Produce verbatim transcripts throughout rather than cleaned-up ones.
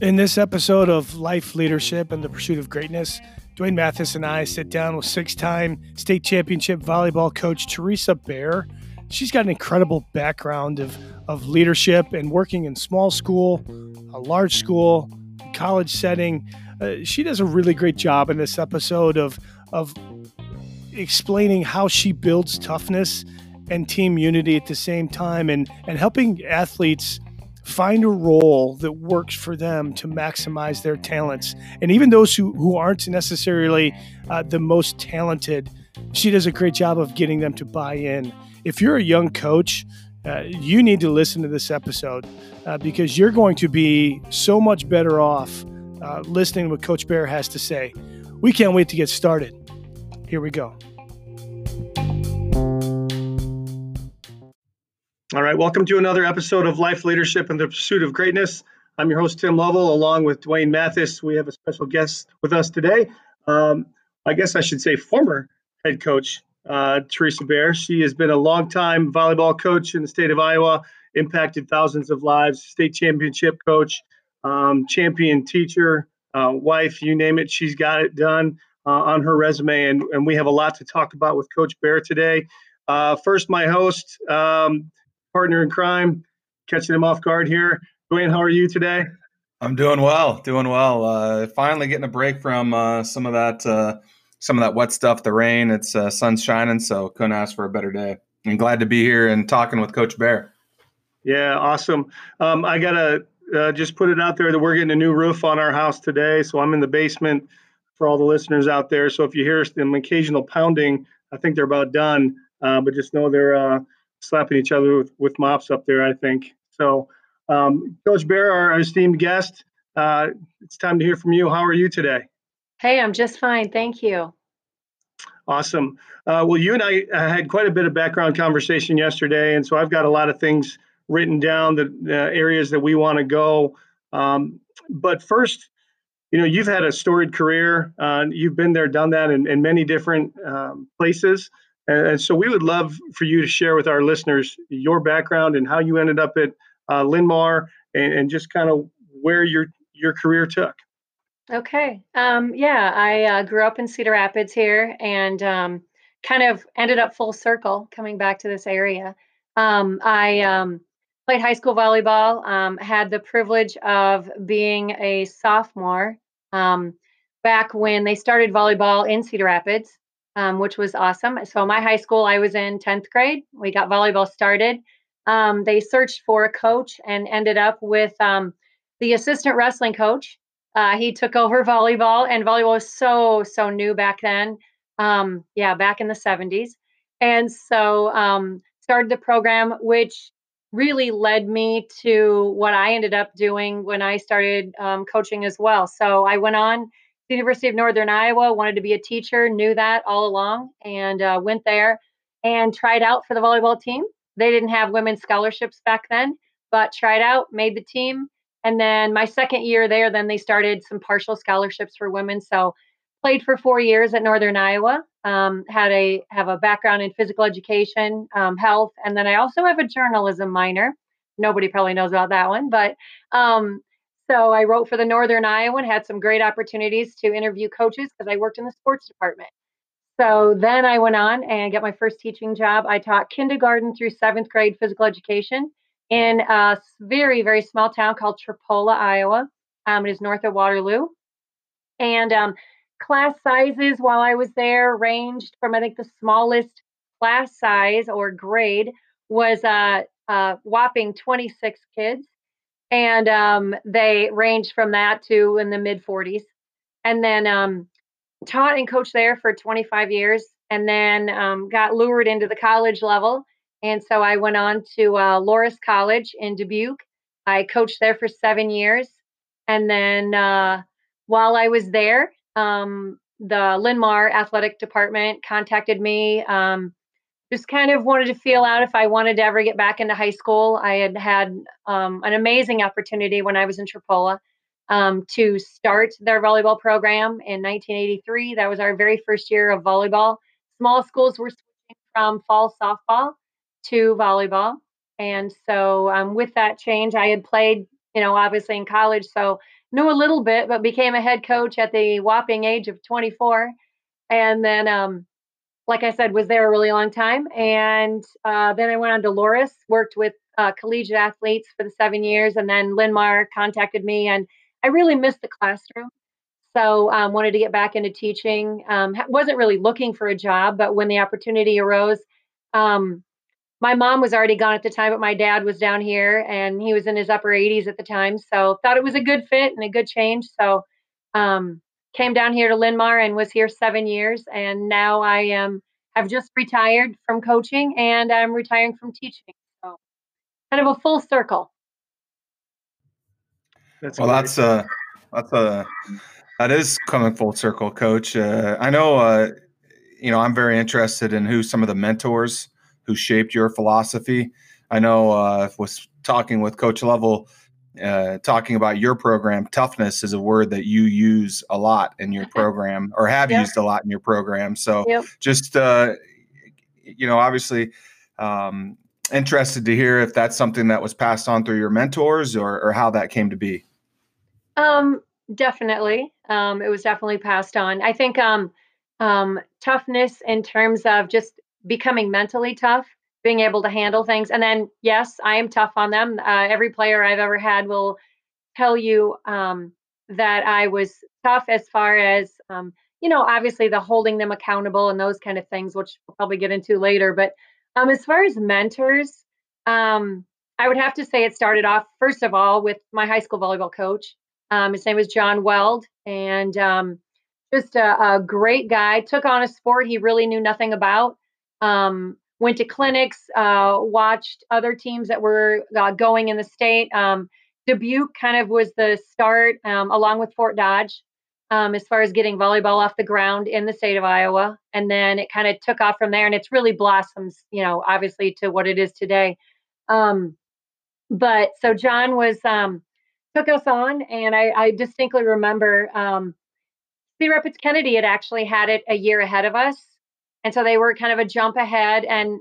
In this episode of Life, Leadership, and the Pursuit of Greatness, Dwayne Mathis and I sit down with six-time state championship volleyball coach Teresa Baer. She's got an incredible background of, of leadership and working in small school, a large school, college setting. Uh, she does a really great job in this episode of, of explaining how she builds toughness and team unity at the same time and, and helping athletes find a role that works for them to maximize their talents. And even those who, who aren't necessarily uh, the most talented, she does a great job of getting them to buy in. If you're a young coach, uh, you need to listen to this episode uh, because you're going to be so much better off uh, listening to what Coach Baer has to say. We can't wait to get started. Here we go. All right, welcome to another episode of Life, Leadership, and the Pursuit of Greatness. I'm your host, Tim Lovell, along with Dwayne Mathis. We have a special guest with us today. Um, I guess I should say former head coach, uh, Teresa Baer. She has been a longtime volleyball coach in the state of Iowa, impacted thousands of lives, state championship coach, um, champion teacher, uh, wife, you name it. She's got it done uh, on her resume, and, and we have a lot to talk about with Coach Baer today. Uh, first, my host, um, partner in crime, catching him off guard here. Dwayne, how are you today? I'm doing well, doing well. Uh, finally getting a break from uh, some of that uh, some of that wet stuff, the rain. It's uh, sun's shining, so couldn't ask for a better day. I'm glad to be here and talking with Coach Baer. Yeah, awesome. Um, I got to uh, just put it out there that we're getting a new roof on our house today, so I'm in the basement for all the listeners out there. So if you hear some occasional pounding, I think they're about done, uh, but just know they're uh, – slapping each other with, with mops up there, I think. So, um, Coach Baer, our esteemed guest, uh, it's time to hear from you. How are you today? Hey, I'm just fine. Thank you. Awesome. Uh, well, you and I uh, had quite a bit of background conversation yesterday, and so I've got a lot of things written down, the uh, areas that we want to go. Um, but first, you know, you've had a storied career. Uh, you've been there, done that in, in many different um, places. And so we would love for you to share with our listeners your background and how you ended up at uh, Linn-Mar and, and just kind of where your your career took. Okay. Um, yeah, I uh, grew up in Cedar Rapids here and um, kind of ended up full circle coming back to this area. Um, I um, played high school volleyball, um, had the privilege of being a sophomore um, back when they started volleyball in Cedar Rapids. Um, which was awesome. So my high school, I was in tenth grade. We got volleyball started. Um, they searched for a coach and ended up with um, the assistant wrestling coach. Uh, he took over volleyball, and volleyball was so, so new back then. Um, yeah, back in the seventies. And so um, started the program, which really led me to what I ended up doing when I started um, coaching as well. So I went on University of Northern Iowa, wanted to be a teacher, knew that all along, and uh, went there and tried out for the volleyball team. They didn't have women's scholarships back then, but tried out, made the team. And then my second year there, then they started some partial scholarships for women. So played for four years at Northern Iowa, um, had a have a background in physical education, um, health. And then I also have a journalism minor. Nobody probably knows about that one, but um So I wrote for the Northern Iowa and had some great opportunities to interview coaches because I worked in the sports department. So then I went on and got my first teaching job. I taught kindergarten through seventh grade physical education in a very, very small town called Tripoli, Iowa. Um, it is north of Waterloo. And um, class sizes while I was there ranged from, I think, the smallest class size or grade was uh, a whopping twenty-six kids. And um, they ranged from that to in the mid forties, and then um, taught and coached there for twenty-five years, and then um, got lured into the college level. And so I went on to uh, Loras College in Dubuque. I coached there for seven years. And then uh, while I was there, um, the Linn-Mar athletic department contacted me. Um, Just kind of wanted to feel out if I wanted to ever get back into high school. I had had um, an amazing opportunity when I was in Tripoli um, to start their volleyball program in nineteen eighty-three. That was our very first year of volleyball. Small schools were switching from fall softball to volleyball. And so um, with that change, I had played, you know, obviously in college, so knew a little bit, but became a head coach at the whopping age of twenty-four. And then, um, like I said, was there a really long time. And uh, then I went on to Loras, worked with uh, collegiate athletes for the seven years. And then Linn-Mar contacted me, and I really missed the classroom. So I um, wanted to get back into teaching. Um, wasn't really looking for a job, but when the opportunity arose, um, my mom was already gone at the time, but my dad was down here and he was in his upper eighties at the time. So thought it was a good fit and a good change. So um, came down here to Linn-Mar and was here seven years. And now I am, I've just retired from coaching, and I'm retiring from teaching. So kind of a full circle. That's well, that's uh, that's uh, that is coming full circle, Coach. Uh, I know, uh, you know, I'm very interested in who some of the mentors who shaped your philosophy. I know uh, was talking with Coach Lovell, uh, talking about your program. Toughness is a word that you use a lot in your program, or have yep. used a lot in your program. So yep. just, uh, you know, obviously um, interested to hear if that's something that was passed on through your mentors, or, or how that came to be. Um, definitely. Um, it was definitely passed on. I think um, um, toughness in terms of just becoming mentally tough, being able to handle things. And then, yes, I am tough on them. Uh, every player I've ever had will tell you um, that I was tough as far as, um, you know, obviously the holding them accountable and those kind of things, which we'll probably get into later. But um, as far as mentors, um, I would have to say it started off, first of all, with my high school volleyball coach. Um, his name was John Wald. And um, just a, a great guy, took on a sport he really knew nothing about. Um, went to clinics, uh, watched other teams that were uh, going in the state. Um, Dubuque kind of was the start, um, along with Fort Dodge, um, as far as getting volleyball off the ground in the state of Iowa. And then it kind of took off from there, and it's really blossoms, you know, obviously to what it is today. Um, but so John was, um, took us on, and I, I distinctly remember, um, Cedar Rapids Kennedy had actually had it a year ahead of us. And so they were kind of a jump ahead, and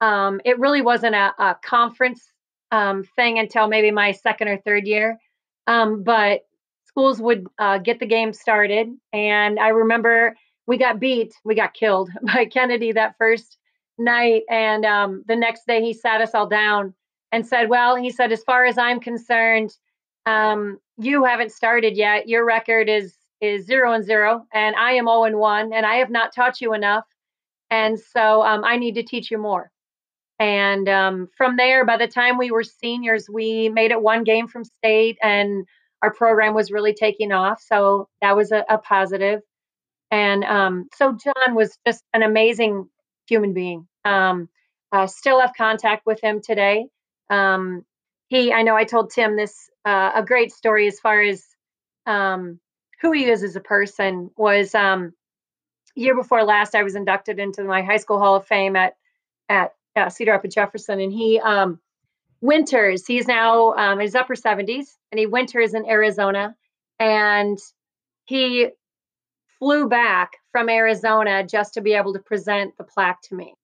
um, it really wasn't a, a conference um, thing until maybe my second or third year. Um, but schools would uh, get the game started. And I remember we got beat, we got killed by Kennedy that first night. And um, the next day he sat us all down and said, well, he said, as far as I'm concerned, um, you haven't started yet. Your record is is zero and zero, and I am zero and one, and I have not taught you enough. And so um, I need to teach you more. And um, from there, by the time we were seniors, we made it one game from state, and our program was really taking off. So that was a, a positive. And um, so John was just an amazing human being. Um, I still have contact with him today. Um, he, I know I told Tim this, uh, a great story as far as um, who he is as a person was, um, year before last, I was inducted into my high school hall of fame at at uh, Cedar Rapids Jefferson, and he um, winters. He's now um, in his upper seventies, and he winters in Arizona. And he flew back from Arizona just to be able to present the plaque to me.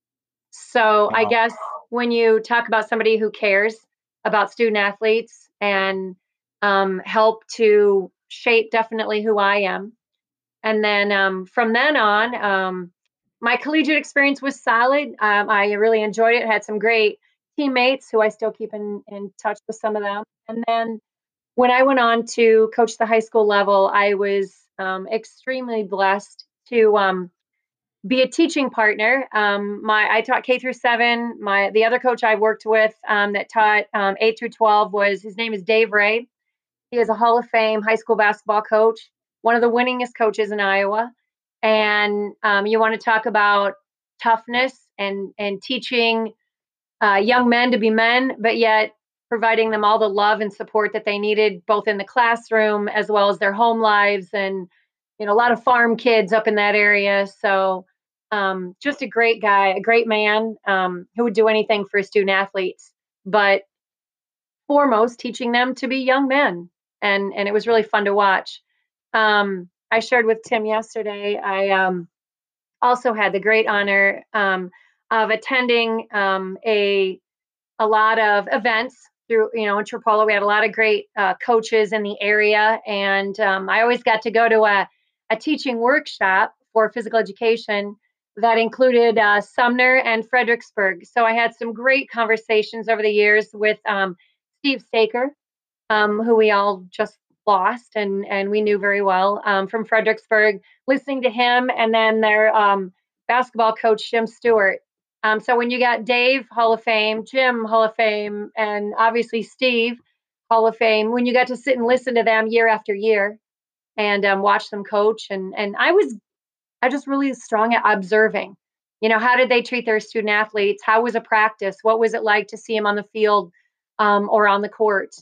So wow. I guess when you talk about somebody who cares about student athletes and um, help to shape definitely who I am. And then um, from then on, um, my collegiate experience was solid. Um, I really enjoyed it. Had some great teammates who I still keep in, in touch with some of them. And then when I went on to coach the high school level, I was um, extremely blessed to um, be a teaching partner. Um, my I taught K through seven. My the other coach I worked with um, that taught um, eight through twelve was his name is Dave Ray. He is a Hall of Fame high school basketball coach. One of the winningest coaches in Iowa. And um, you want to talk about toughness and, and teaching uh, young men to be men, but yet providing them all the love and support that they needed, both in the classroom as well as their home lives and, you know, a lot of farm kids up in that area. So um, just a great guy, a great man um, who would do anything for student athletes, but foremost teaching them to be young men. And, and it was really fun to watch. Um, I shared with Tim yesterday, I um, also had the great honor um, of attending um, a a lot of events through, you know, in Tripoli. We had a lot of great uh, coaches in the area. And um, I always got to go to a, a teaching workshop for physical education that included uh, Sumner and Fredericksburg. So I had some great conversations over the years with um, Steve Staker, um, who we all just lost and, and we knew very well um, from Fredericksburg, listening to him and then their um, basketball coach, Jim Stewart. Um, so when you got Dave, Hall of Fame, Jim, Hall of Fame, and obviously Steve, Hall of Fame, when you got to sit and listen to them year after year and um, watch them coach. And and I was I just really strong at observing, you know, how did they treat their student athletes? How was a practice? What was it like to see them on the field um, or on the court?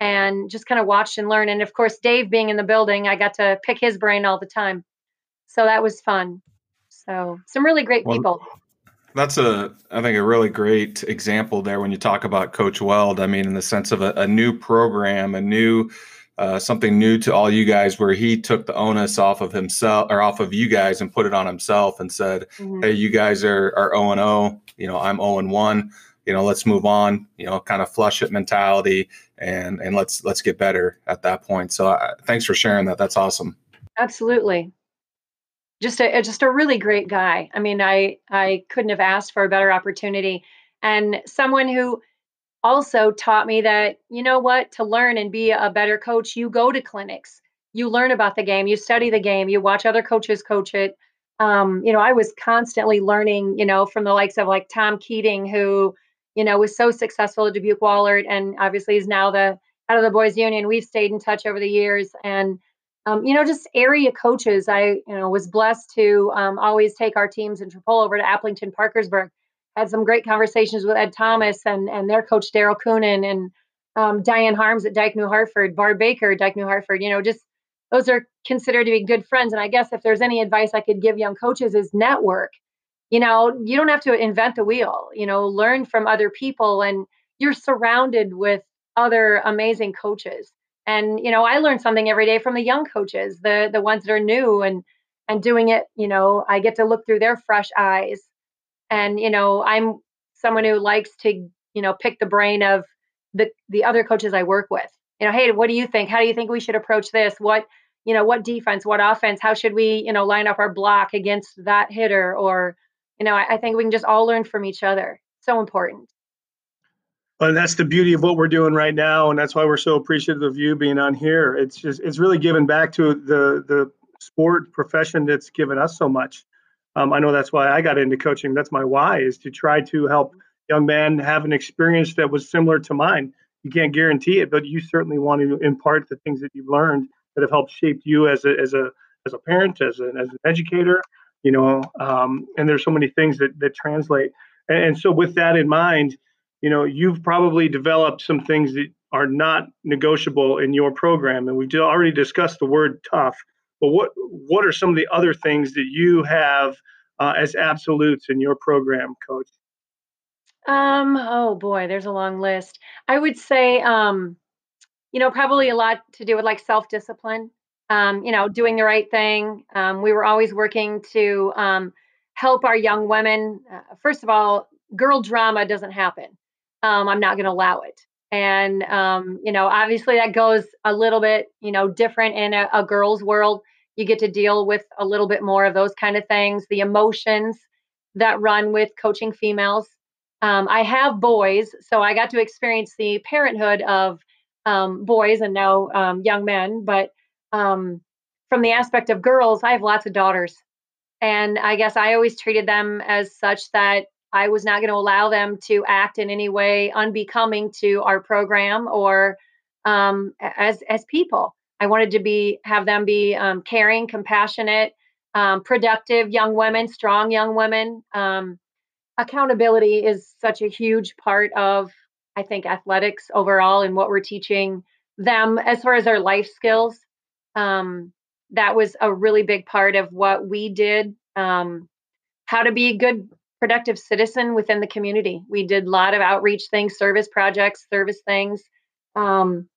And just kind of watch and learn. And of course, Dave being in the building, I got to pick his brain all the time. So that was fun. So some really great well, people. That's a, I think, a really great example there when you talk about Coach Wald. I mean, in the sense of a, a new program, a new, uh, something new to all you guys, where he took the onus off of himself or off of you guys and put it on himself and said, mm-hmm. hey, you guys are are oh and oh, you know, I'm oh and one, you know, let's move on, you know, kind of flush it mentality and, and let's, let's get better at that point. So uh, thanks for sharing that. That's awesome. Absolutely. Just a, just a really great guy. I mean, I, I couldn't have asked for a better opportunity, and someone who also taught me that, you know what, to learn and be a better coach, you go to clinics, you learn about the game, you study the game, you watch other coaches coach it. Um, you know, I was constantly learning, you know, from the likes of like Tom Keating, who, you know, was so successful at Dubuque Wahlert, and obviously is now the head of the boys union. We've stayed in touch over the years, and, um, you know, just area coaches. I, you know, was blessed to um, always take our teams in Tripoli over to Applington-Parkersburg. Had some great conversations with Ed Thomas and and their coach, Daryl Coonan, and um, Diane Harms at Dyke-New Hartford, Barb Baker, Dyke-New Hartford. You know, just those are considered to be good friends. And I guess if there's any advice I could give young coaches is network. You know, you don't have to invent the wheel, you know, learn from other people, and you're surrounded with other amazing coaches. And, you know, I learn something every day from the young coaches, the the ones that are new and and doing it. You know, I get to look through their fresh eyes. And, you know, I'm someone who likes to, you know, pick the brain of the, the other coaches I work with. You know, hey, what do you think? How do you think we should approach this? What, you know, what defense, what offense? How should we, you know, line up our block against that hitter? Or, you know, I, I think we can just all learn from each other. So important. And that's the beauty of what we're doing right now. And that's why we're so appreciative of you being on here. It's just, it's really giving back to the the sport profession that's given us so much. Um, I know that's why I got into coaching. That's my why, is to try to help young men have an experience that was similar to mine. You can't guarantee it, but you certainly want to impart the things that you've learned that have helped shape you as a as a as a parent, as an as an educator. You know, um, and there's so many things that that translate. And, and so, with that in mind, you know, you've probably developed some things that are not negotiable in your program. And we've already discussed the word tough. But what what are some of the other things that you have uh, as absolutes in your program, Coach? Um. Oh boy, there's a long list. I would say, um, you know, probably a lot to do with like self-discipline. Um, you know, doing the right thing. Um, we were always working to um, help our young women. Uh, first of all, girl drama doesn't happen. Um, I'm not going to allow it. And, um, you know, obviously that goes a little bit, you know, different in a, a girl's world. You get to deal with a little bit more of those kind of things, the emotions that run with coaching females. Um, I have boys, so I got to experience the parenthood of um, boys and now um, young men. But um, from the aspect of girls, I have lots of daughters. And I guess I always treated them as such that I was not going to allow them to act in any way unbecoming to our program or um, as as people. I wanted to be have them be um, caring, compassionate, um, productive young women, strong young women. Um, accountability is such a huge part of, I think, athletics overall and what we're teaching them as far as our life skills. Um, that was a really big part of what we did. Um, how to be a good productive citizen within the community. We did a lot of outreach things, service projects, service things. Um,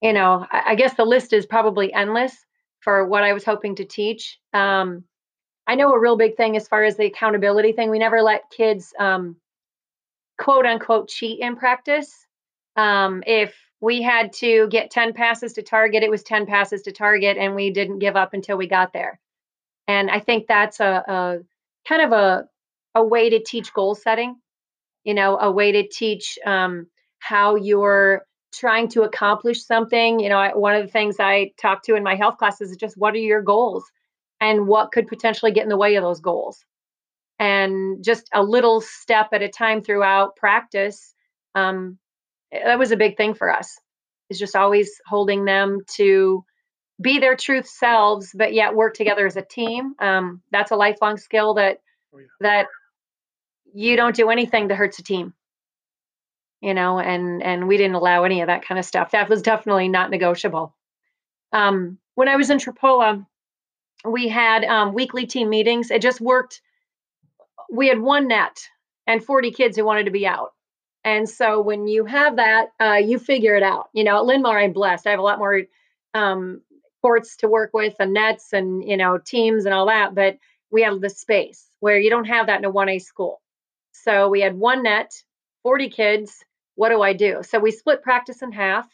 you know, I, I guess the list is probably endless for what I was hoping to teach. Um, I know a real big thing as far as the accountability thing. We never let kids um, quote unquote cheat in practice. Um, if we had to get ten passes to target, it was ten passes to target, and we didn't give up until we got there. And I think that's a, a kind of a, a way to teach goal setting, you know, a way to teach um, how you're trying to accomplish something. You know, I, one of the things I talk to in my health classes is just, what are your goals and what could potentially get in the way of those goals? And just a little step at a time throughout practice. Um, that was a big thing for us, is just always holding them to be their truth selves, but yet work together as a team. Um, that's a lifelong skill that, oh, yeah. that you don't do anything that hurts a team, you know, and, and we didn't allow any of that kind of stuff. That was definitely not negotiable. Um, when I was in Tripoli, we had um, weekly team meetings. It just worked. We had one net and forty kids who wanted to be out. And so when you have that, uh, you figure it out. You know, at Linn-Mar, I'm blessed. I have a lot more um, courts to work with and nets and, you know, teams and all that. But we have the space where you don't have that in a one A school. So we had one net, forty kids. What do I do? So we split practice in half.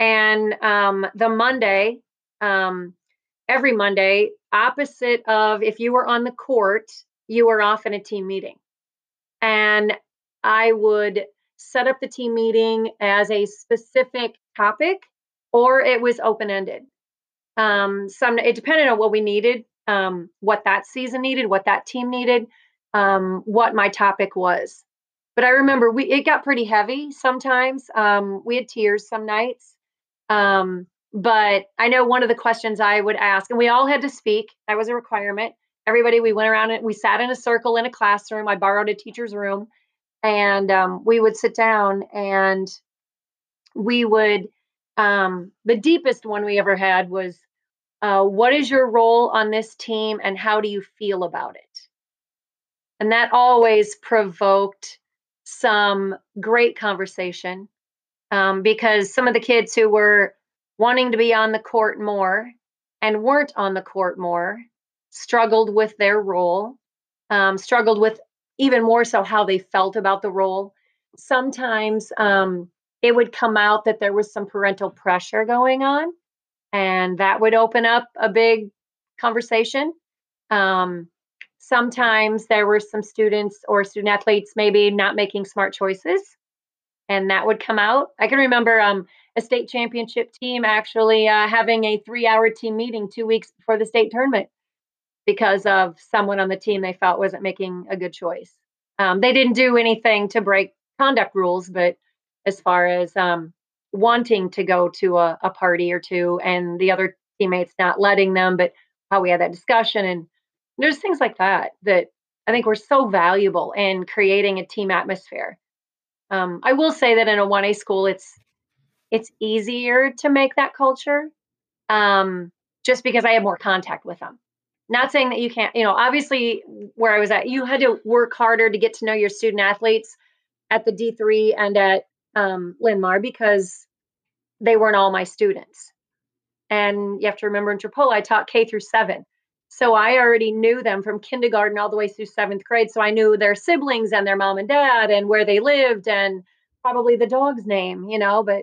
And um, the Monday, um, every Monday, opposite of if you were on the court, you were off in a team meeting. And I would set up the team meeting as a specific topic, or it was open-ended. Um, some, it depended on what we needed, um, what that season needed, what that team needed, um, what my topic was. But I remember we, it got pretty heavy sometimes. Um, we had tears some nights. Um, but I know one of the questions I would ask, and we all had to speak. That was a requirement. Everybody, we went around and we sat in a circle in a classroom. I borrowed a teacher's room. And um, we would sit down and we would, um, the deepest one we ever had was, uh, what is your role on this team and how do you feel about it? And that always provoked some great conversation um, because some of the kids who were wanting to be on the court more and weren't on the court more struggled with their role, um, struggled with even more so how they felt about the role. Sometimes um, it would come out that there was some parental pressure going on, and that would open up a big conversation. Um, sometimes there were some students or student athletes maybe not making smart choices, and that would come out. I can remember um, a state championship team actually uh, having a three-hour team meeting two weeks before the state tournament, because of someone on the team they felt wasn't making a good choice. Um, they didn't do anything to break conduct rules, but as far as um, wanting to go to a, a party or two and the other teammates not letting them, but how we had that discussion. And there's things like that that I think were so valuable in creating a team atmosphere. Um, I will say that in a one A school, it's it's easier to make that culture um, just because I have more contact with them. Not saying that you can't, you know, obviously where I was at, you had to work harder to get to know your student athletes at the D three and at um, Linn-Mar because they weren't all my students. And you have to remember in Tripoli, I taught K through seven. So I already knew them from kindergarten all the way through seventh grade. So I knew their siblings and their mom and dad and where they lived and probably the dog's name, you know, but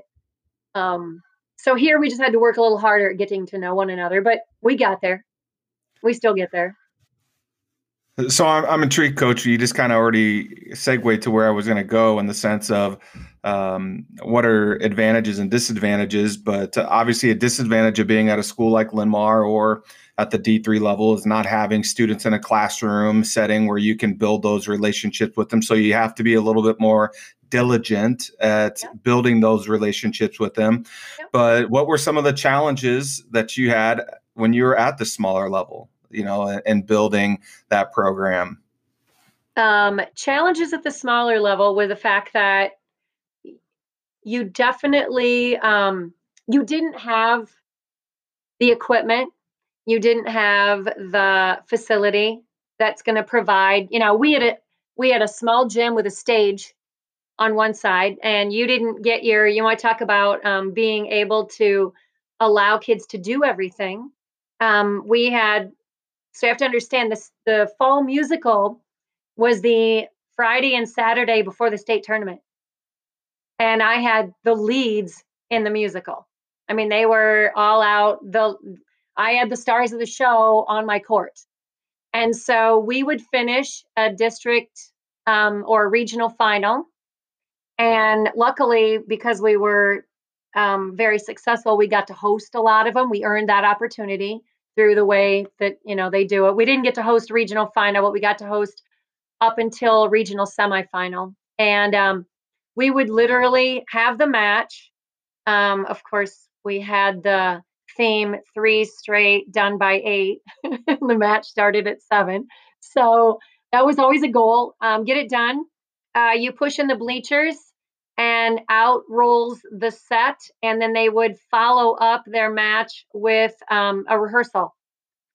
um, so here we just had to work a little harder at getting to know one another, but we got there. We still get there. So I'm, I'm intrigued, Coach. You just kind of already segued to where I was going to go in the sense of um, what are advantages and disadvantages. But uh, obviously a disadvantage of being at a school like Linn-Mar or at the D three level is not having students in a classroom setting where you can build those relationships with them. So you have to be a little bit more diligent at yeah. building those relationships with them. Yeah. But what were some of the challenges that you had when you were at the smaller level, you know, and building that program? Um, challenges at the smaller level were the fact that you definitely, um, you didn't have the equipment, you didn't have the facility that's going to provide, you know, we had a, we had a small gym with a stage on one side, and you didn't get your, you know, I talk about um, being able to allow kids to do everything. Um, we had, so you have to understand this, the fall musical was the Friday and Saturday before the state tournament. And I had the leads in the musical. I mean, they were all out. The I had the stars of the show on my court. And so we would finish a district um, or a regional final. And luckily, because we were um, very successful, we got to host a lot of them. We earned that opportunity through the way that, you know, they do it. We didn't get to host regional final, but we got to host up until regional semifinal. And um, we would literally have the match. Um, of course, we had the theme three straight done by eight. The match started at seven. So that was always a goal. Um, get it done. Uh, you push in the bleachers and out rolls the set. And then they would follow up their match with um, a rehearsal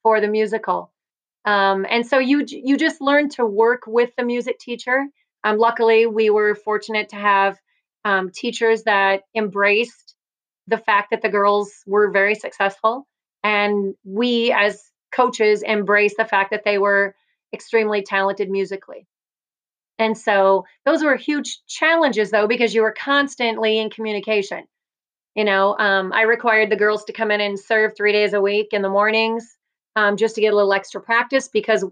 for the musical. Um, and so you, you just learn to work with the music teacher. Um, luckily, we were fortunate to have um, teachers that embraced the fact that the girls were very successful. And we as coaches embraced the fact that they were extremely talented musically. And so those were huge challenges, though, because you were constantly in communication. You know, um, I required the girls to come in and serve three days a week in the mornings um, just to get a little extra practice because,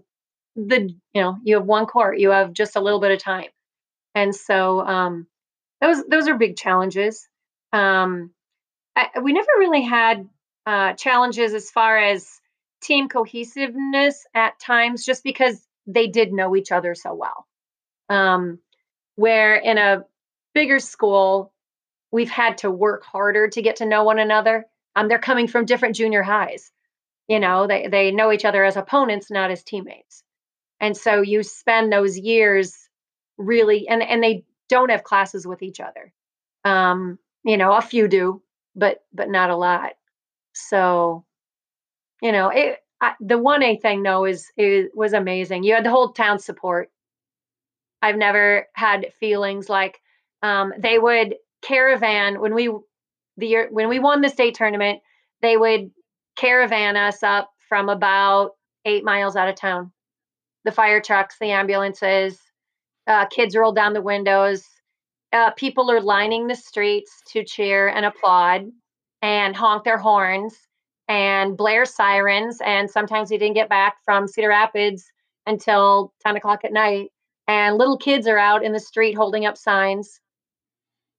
the you know, you have one court, you have just a little bit of time. And so um, those those are big challenges. Um, I, we never really had uh, challenges as far as team cohesiveness at times just because they did know each other so well. Um, where in a bigger school, we've had to work harder to get to know one another. Um, they're coming from different junior highs. You know, they, they know each other as opponents, not as teammates. And so you spend those years really, and, and they don't have classes with each other. Um, you know, a few do, but, but not a lot. So, you know, it, I, the one A thing though is, it was amazing. You had the whole town support. I've never had feelings like um, they would caravan when we the year when we won the state tournament. They would caravan us up from about eight miles out of town. The fire trucks, the ambulances, uh, kids roll down the windows. Uh, people are lining the streets to cheer and applaud, and honk their horns and blare sirens. And sometimes we didn't get back from Cedar Rapids until ten o'clock at night. And little kids are out in the street holding up signs.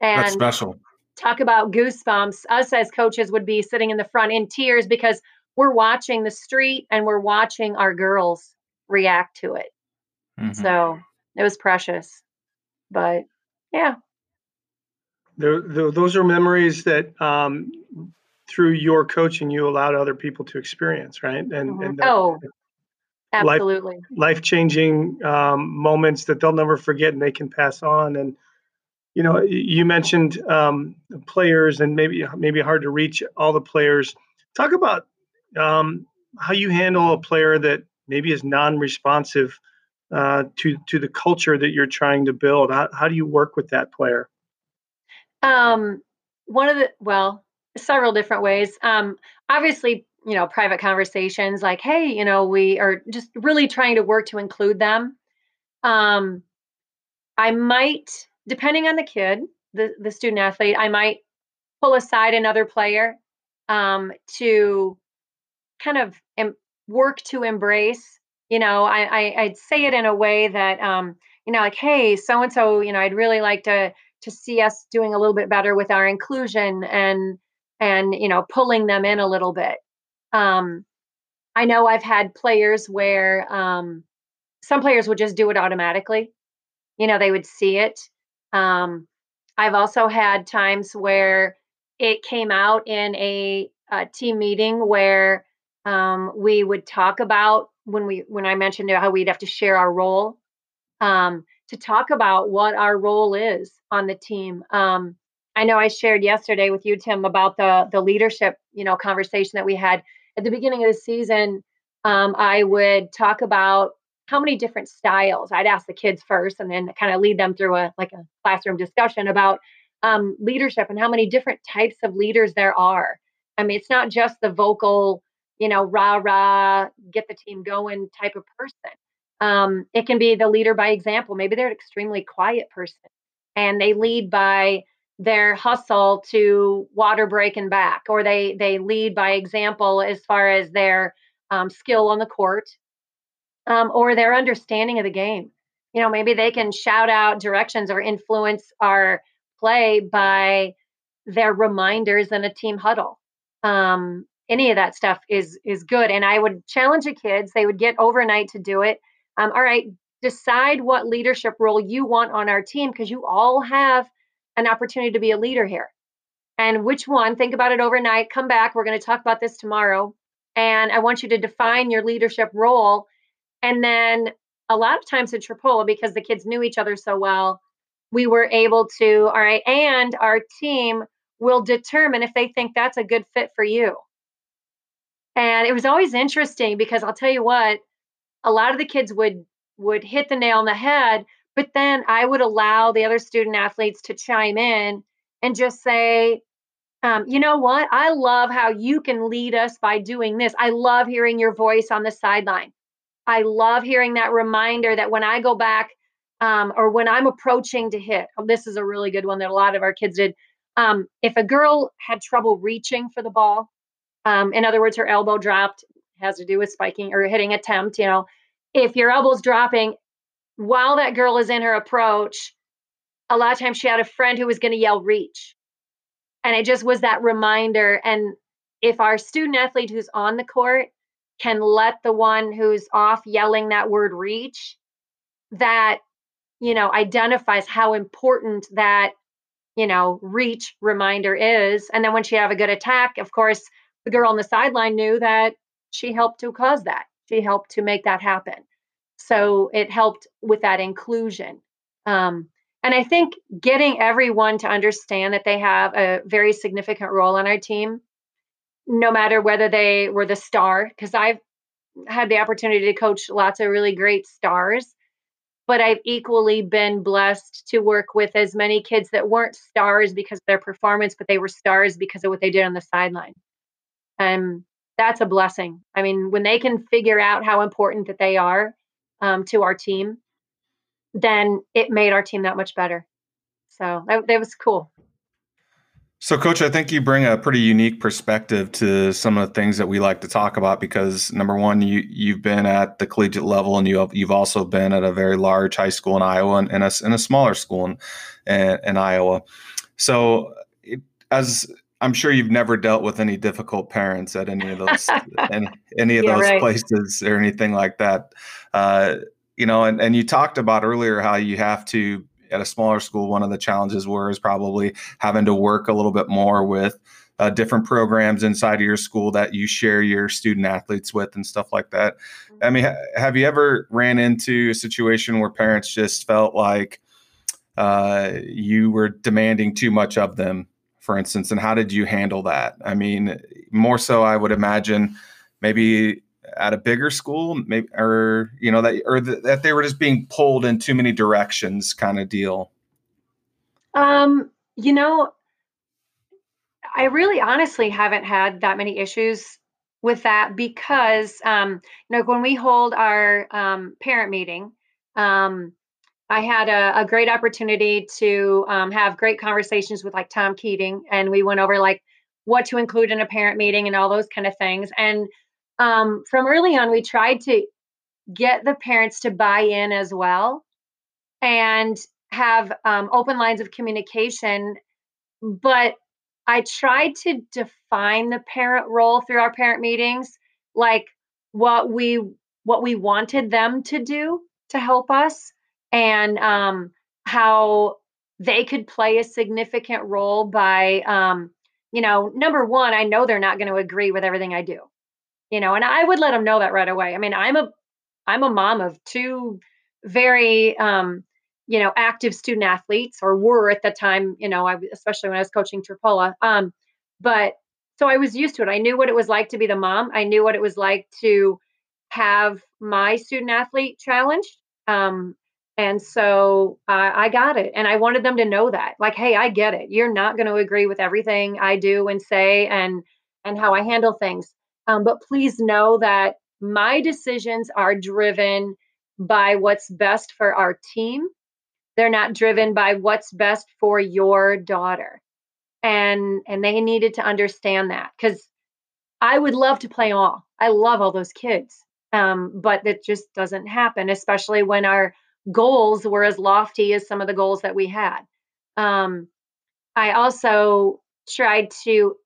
And that's special. Talk about goosebumps. Us as coaches would be sitting in the front in tears because we're watching the street and we're watching our girls react to it. Mm-hmm. So it was precious. But yeah. There, there, those are memories that um, through your coaching, you allowed other people to experience, right? And, mm-hmm. and that, oh, absolutely. Life, life-changing um, moments that they'll never forget and they can pass on. And, you know, you mentioned um, players and maybe maybe hard to reach all the players. Talk about um, how you handle a player that maybe is non-responsive uh, to, to the culture that you're trying to build. How, how do you work with that player? Um, one of the, well, several different ways. Um, obviously, you know, private conversations like, hey, you know, we are just really trying to work to include them. Um, I might, depending on the kid, the, the student athlete, I might pull aside another player um, to kind of em- work to embrace, you know, I, I, I'd say it in a way that, um, you know, like, hey, so-and-so, you know, I'd really like to, to see us doing a little bit better with our inclusion and, and, you know, pulling them in a little bit. Um, I know I've had players where, um, some players would just do it automatically. You know, they would see it. Um, I've also had times where it came out in a, a team meeting where, um, we would talk about when we, when I mentioned how we'd have to share our role, um, to talk about what our role is on the team. Um, I know I shared yesterday with you, Tim, about the, the leadership, you know, conversation that we had at the beginning of the season. Um, I would talk about how many different styles. I'd ask the kids first and then kind of lead them through a like a classroom discussion about um, leadership and how many different types of leaders there are. I mean, it's not just the vocal, you know, rah, rah, get the team going type of person. Um, it can be the leader by example. Maybe they're an extremely quiet person and they lead by their hustle to water break and back, or they they lead by example as far as their um, skill on the court um, or their understanding of the game. You know, maybe they can shout out directions or influence our play by their reminders in a team huddle. Um, any of that stuff is is good. And I would challenge the kids. They would get overnight to do it. Um, all right, decide what leadership role you want on our team, because you all have an opportunity to be a leader here. And which one? Think about it overnight. Come back. We're going to talk about this tomorrow. And I want you to define your leadership role. And then a lot of times in Tripoli, because the kids knew each other so well, we were able to, all right, and our team will determine if they think that's a good fit for you. And it was always interesting because I'll tell you what, a lot of the kids would would hit the nail on the head, but then I would allow the other student athletes to chime in and just say, um, you know what? I love how you can lead us by doing this. I love hearing your voice on the sideline. I love hearing that reminder that when I go back um, or when I'm approaching to hit, oh, this is a really good one that a lot of our kids did. Um, if a girl had trouble reaching for the ball, um, in other words, her elbow dropped, has to do with spiking or hitting attempt, you know, if your elbow's dropping while that girl is in her approach, a lot of times she had a friend who was going to yell reach. And it just was that reminder. And if our student athlete who's on the court can let the one who's off yelling that word reach, that, you know, identifies how important that, you know, reach reminder is. And then when she have a good attack, of course, the girl on the sideline knew that she helped to cause that. She helped to make that happen. So it helped with that inclusion. Um, and I think getting everyone to understand that they have a very significant role on our team, no matter whether they were the star, because I've had the opportunity to coach lots of really great stars, but I've equally been blessed to work with as many kids that weren't stars because of their performance, but they were stars because of what they did on the sideline. Um, that's a blessing. I mean, when they can figure out how important that they are um, to our team, then it made our team that much better. So that, that was cool. So, Coach, I think you bring a pretty unique perspective to some of the things that we like to talk about because, number one, you, you've been at the collegiate level and you have, you've also been at a very large high school in Iowa and, and, a, and a smaller school in, in, in Iowa. So, it, as I'm sure you've never dealt with any difficult parents at any of those any, any of yeah, those right. places or anything like that. Uh, you know, and, and you talked about earlier how you have to, at a smaller school, one of the challenges were is probably having to work a little bit more with uh, different programs inside of your school that you share your student athletes with and stuff like that. Mm-hmm. I mean, ha- have you ever ran into a situation where parents just felt like uh, you were demanding too much of them, for instance, and how did you handle that? I mean, more so, I would imagine maybe at a bigger school, maybe, or, you know, that, or th- that they were just being pulled in too many directions kind of deal. Um, you know, I really honestly haven't had that many issues with that because, um, you know, when we hold our, um, parent meeting, um, I had a, a great opportunity to, um, have great conversations with like Tom Keating, and we went over like what to include in a parent meeting and all those kind of things. And, Um, from early on, we tried to get the parents to buy in as well and have um, open lines of communication. But I tried to define the parent role through our parent meetings, like what we what we wanted them to do to help us and um, how they could play a significant role by, um, you know, number one, I know they're not going to agree with everything I do. You know, and I would let them know that right away. I mean, I'm a, I'm a mom of two very, um, you know, active student athletes, or were at the time. You know, I, especially when I was coaching Tripoli. Um, but so I was used to it. I knew what it was like to be the mom. I knew what it was like to have my student athlete challenged. Um, and so uh, I got it, and I wanted them to know that, like, hey, I get it. You're not going to agree with everything I do and say, and and how I handle things. Um, but please know that my decisions are driven by what's best for our team. They're not driven by what's best for your daughter. And, and they needed to understand that, because I would love to play all. I love all those kids. Um, but that just doesn't happen, especially when our goals were as lofty as some of the goals that we had. Um, I also tried to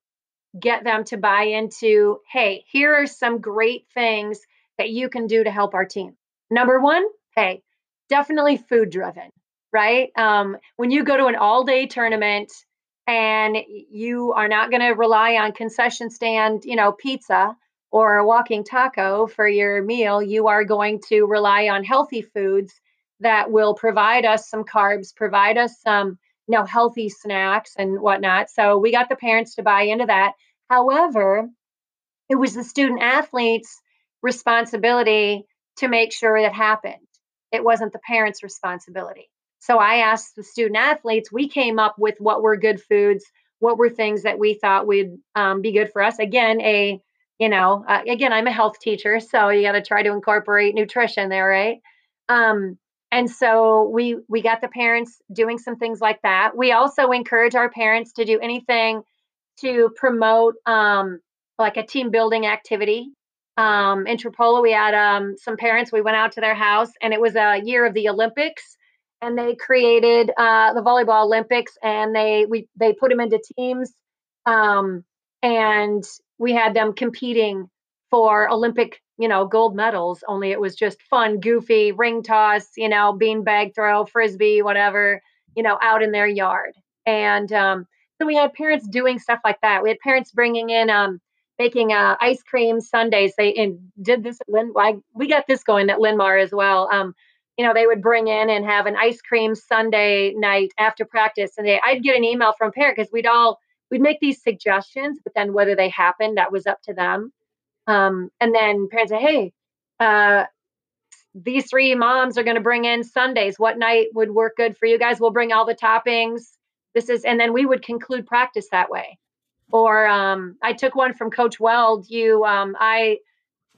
get them to buy into, hey, here are some great things that you can do to help our team. Number one, hey, definitely food driven, right? Um, when you go to an all day tournament and you are not going to rely on concession stand, you know, pizza or a walking taco for your meal, you are going to rely on healthy foods that will provide us some carbs, provide us some, you know, healthy snacks and whatnot. So we got the parents to buy into that. However, it was the student athlete's responsibility to make sure that happened. It wasn't the parents' responsibility. So I asked the student athletes, we came up with what were good foods, what were things that we thought would um, be good for us. Again, a, you know, uh, again, I'm a health teacher, so you got to try to incorporate nutrition there, right? Um, And so we we got the parents doing some things like that. We also encourage our parents to do anything to promote um, like a team building activity. Um, in Tripoli, we had um, some parents. We went out to their house, and it was a year of the Olympics, and they created uh, the volleyball Olympics, and they we they put them into teams, um, and we had them competing for Olympic, you know, gold medals, only it was just fun, goofy, ring toss, you know, beanbag throw, frisbee, whatever, you know, out in their yard. And um, so we had parents doing stuff like that. We had parents bringing in, um, making uh, ice cream sundaes. They and did this at Linn, I, we got this going at Linn-Mar as well. Um, you know, they would bring in and have an ice cream sundae night after practice. And they, I'd get an email from a parent because we'd all, we'd make these suggestions, but then whether they happened, that was up to them. Um, and then parents say, hey, uh, these three moms are going to bring in Sundays. What night would work good for you guys? We'll bring all the toppings. This is, and then we would conclude practice that way. Or, um, I took one from Coach Weld. You, um, I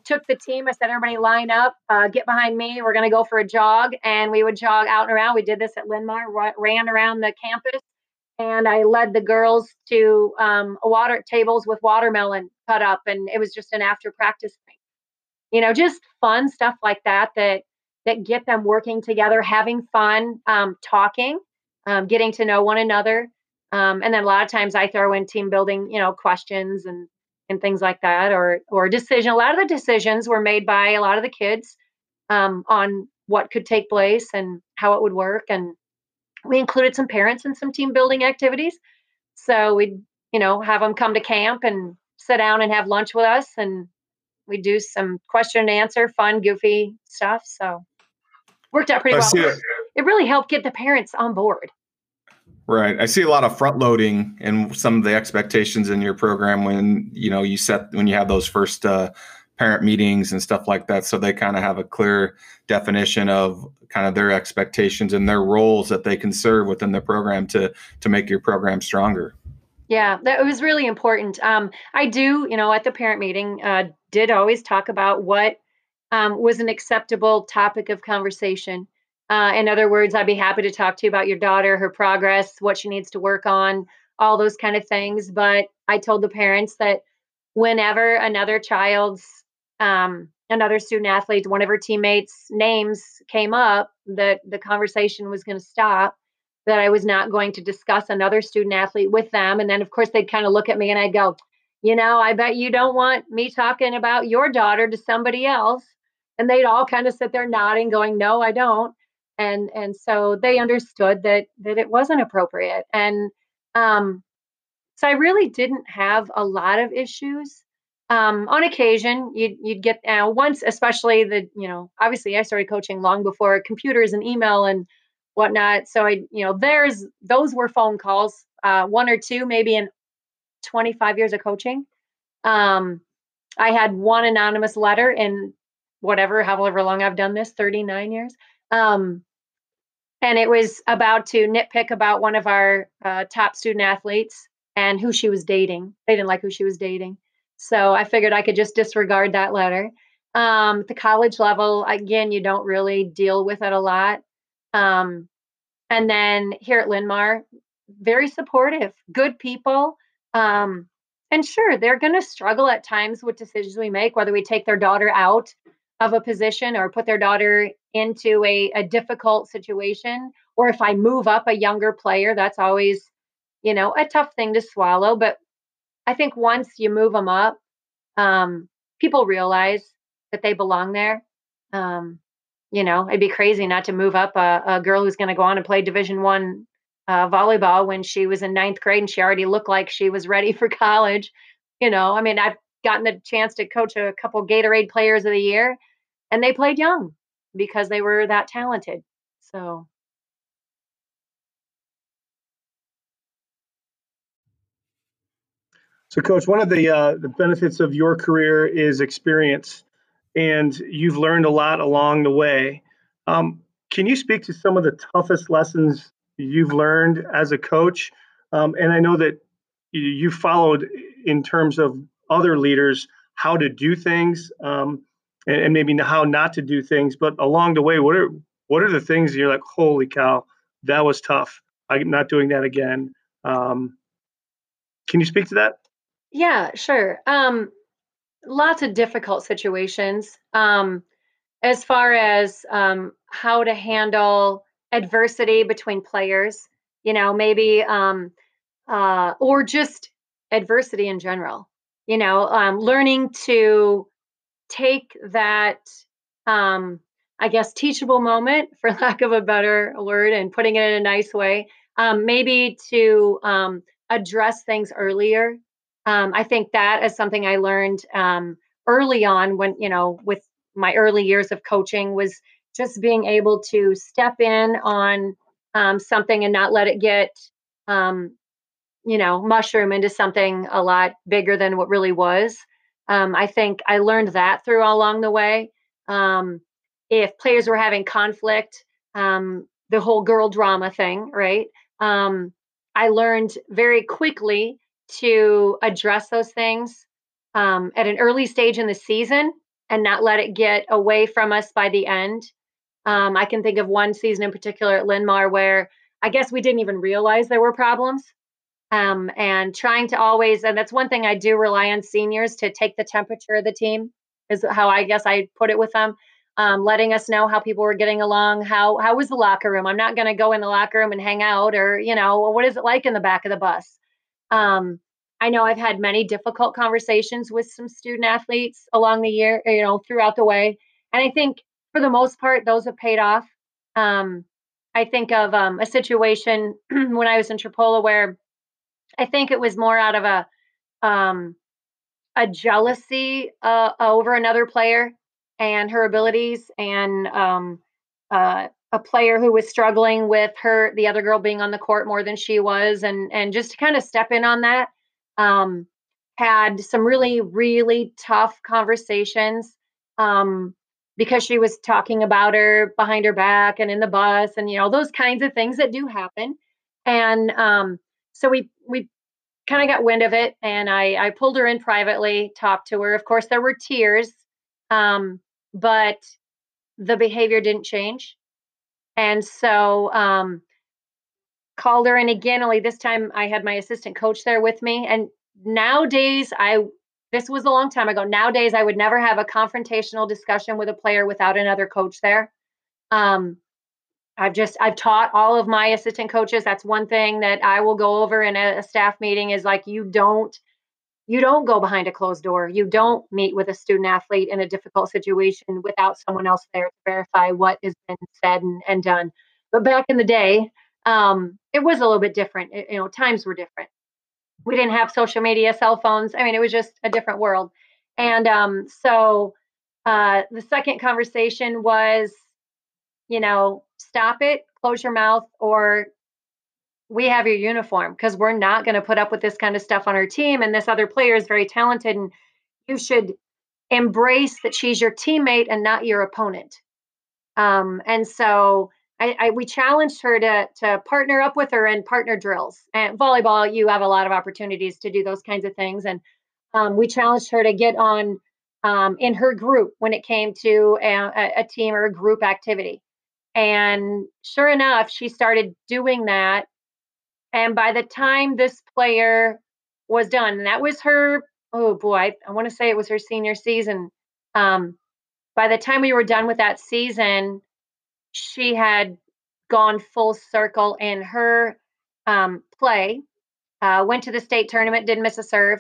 took the team. I said, everybody line up, uh, get behind me. We're going to go for a jog. And we would jog out and around. We did this at Linn-Mar, ran around the campus. And I led the girls to um, a water tables with watermelon cut up. And it was just an after practice thing, you know, just fun stuff like that, that, that get them working together, having fun, um, talking, um, getting to know one another. Um, and then a lot of times I throw in team building, you know, questions and, and things like that, or, or decision. A lot of the decisions were made by a lot of the kids um, on what could take place and how it would work. And we included some parents in some team building activities. So we'd, you know, have them come to camp and sit down and have lunch with us. And we do some question and answer, fun, goofy stuff. So worked out pretty well. It. it really helped get the parents on board. Right. I see a lot of front loading in some of the expectations in your program when, you know, you set, when you have those first uh, parent meetings and stuff like that. So they kind of have a clear definition of kind of their expectations and their roles that they can serve within the program to, to make your program stronger. Yeah, that was really important. Um, I do, you know, at the parent meeting, uh, did always talk about what um, was an acceptable topic of conversation. Uh, in other words, I'd be happy to talk to you about your daughter, her progress, what she needs to work on, all those kind of things. But I told the parents that whenever another child's, um, another student athlete, one of her teammates' names came up, that the conversation was going to stop, that I was not going to discuss another student athlete with them. And then, of course, they'd kind of look at me and I'd go, you know, I bet you don't want me talking about your daughter to somebody else. And they'd all kind of sit there nodding, going, no, I don't. And and so they understood that that it wasn't appropriate. And um, so I really didn't have a lot of issues. Um, on occasion, you'd, you'd get uh, once, especially the, you know, obviously I started coaching long before computers and email and whatnot. So I, you know, there's, those were phone calls, uh, one or two, maybe in twenty-five years of coaching. Um, I had one anonymous letter in whatever, however long I've done this, thirty-nine years. Um, and it was about to nitpick about one of our uh, top student athletes and who she was dating. They didn't like who she was dating. So I figured I could just disregard that letter. Um, at the college level, again, you don't really deal with it a lot. Um, and then here at Linn-Mar, very supportive, good people. Um, and sure, they're going to struggle at times with decisions we make, whether we take their daughter out of a position or put their daughter into a, a difficult situation. Or if I move up a younger player, that's always, you know, a tough thing to swallow. But I think once you move them up, um, people realize that they belong there. Um, you know, it'd be crazy not to move up a, a girl who's going to go on and play Division One uh, volleyball when she was in ninth grade and she already looked like she was ready for college. You know, I mean, I've gotten the chance to coach a couple Gatorade Players of the Year, and they played young because they were that talented. So. So, Coach, one of the uh, the benefits of your career is experience, and you've learned a lot along the way. Um, can you speak to some of the toughest lessons you've learned as a coach? Um, and I know that you followed, in terms of other leaders, how to do things, um, and, and maybe how not to do things. But along the way, what are what are the things you're like, holy cow, that was tough. I'm not doing that again. Um, can you speak to that? Yeah, sure. Um, lots of difficult situations. Um, as far as um, how to handle adversity between players, you know, maybe, um, uh, or just adversity in general, you know, um, learning to take that, um, I guess, teachable moment, for lack of a better word, and putting it in a nice way, um, maybe to um, address things earlier. Um, I think that is something I learned um, early on when, you know, with my early years of coaching, was just being able to step in on um, something and not let it get, um, you know, mushroom into something a lot bigger than what really was. Um, I think I learned that through all along the way. Um, if players were having conflict, um, the whole girl drama thing, right? Um, I learned very quickly to address those things um, at an early stage in the season and not let it get away from us by the end. Um, I can think of one season in particular at Linn-Mar where I guess we didn't even realize there were problems, um, and trying to always, and that's one thing I do rely on seniors to take the temperature of the team, is how I guess I put it with them, um, letting us know how people were getting along. How, how was the locker room? I'm not going to go in the locker room and hang out, or, you know, what is it like in the back of the bus? Um, I know I've had many difficult conversations with some student athletes along the year, you know, throughout the way. And I think for the most part, those have paid off. Um, I think of um, a situation when I was in Tripoli where I think it was more out of a um, a jealousy uh, over another player and her abilities, and um, uh, a player who was struggling with her, the other girl being on the court more than she was. And, and just to kind of step in on that, um, had some really, really tough conversations, um, because she was talking about her behind her back and in the bus and, you know, those kinds of things that do happen. And, um, so we, we kind of got wind of it, and I, I pulled her in privately, talked to her. Of course there were tears. Um, but the behavior didn't change. And so um, called her in again, only this time I had my assistant coach there with me. And nowadays, I this was a long time ago. Nowadays, I would never have a confrontational discussion with a player without another coach there. Um, I've just I've taught all of my assistant coaches. That's one thing that I will go over in a, a staff meeting, is like, you don't you don't go behind a closed door. You don't meet with a student athlete in a difficult situation without someone else there to verify what has been said and, and done. But back in the day, um, it was a little bit different. It, you know, times were different. We didn't have social media, cell phones. I mean, it was just a different world. And um, so uh, the second conversation was, you know, stop it, close your mouth, or we have your uniform, because we're not going to put up with this kind of stuff on our team. And this other player is very talented, and you should embrace that she's your teammate and not your opponent. Um, and so I, I, we challenged her to, to partner up with her in partner drills. And volleyball, you have a lot of opportunities to do those kinds of things. And um, we challenged her to get on um, in her group when it came to a, a team or a group activity. And sure enough, she started doing that. And by the time this player was done, and that was her, oh boy, I, I want to say it was her senior season. Um, by the time we were done with that season, she had gone full circle in her um, play, uh, went to the state tournament, didn't miss a serve,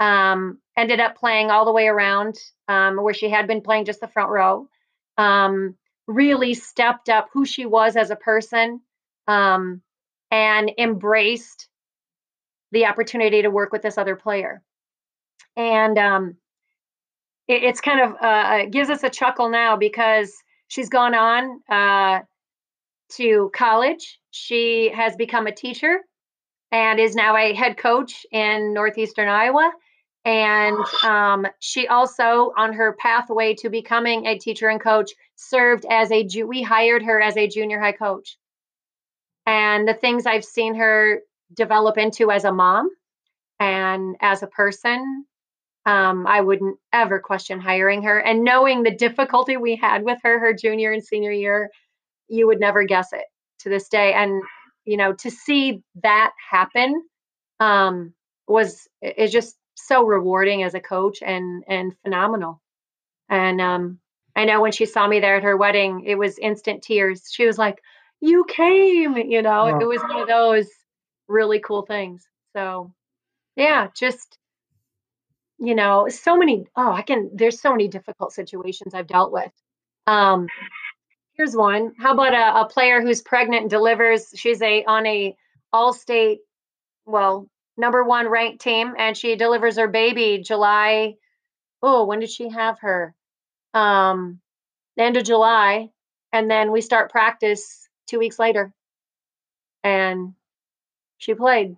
um, ended up playing all the way around um, where she had been playing just the front row, um, really stepped up who she was as a person, um, and embraced the opportunity to work with this other player. And um, it, it's kind of uh, gives us a chuckle now because she's gone on uh, to college. She has become a teacher and is now a head coach in Northeastern Iowa. And um, she also, on her pathway to becoming a teacher and coach, served as a, ju- we hired her as a junior high coach. And the things I've seen her develop into as a mom and as a person, um, I wouldn't ever question hiring her. And knowing the difficulty we had with her, her junior and senior year, you would never guess it to this day. And, you know, to see that happen um, was is just so rewarding as a coach and and phenomenal. And um, I know when she saw me there at her wedding, it was instant tears. She was like, "You came," you know, wow. It was one of those really cool things. So yeah, just, you know, so many, oh, I can, there's so many difficult situations I've dealt with. Um, here's one. How about a, a player who's pregnant and delivers? She's a, on a all-state, well, number one ranked team, and she delivers her baby July. Oh, when did she have her? Um, end of July. And then we start practice two weeks later, and she played,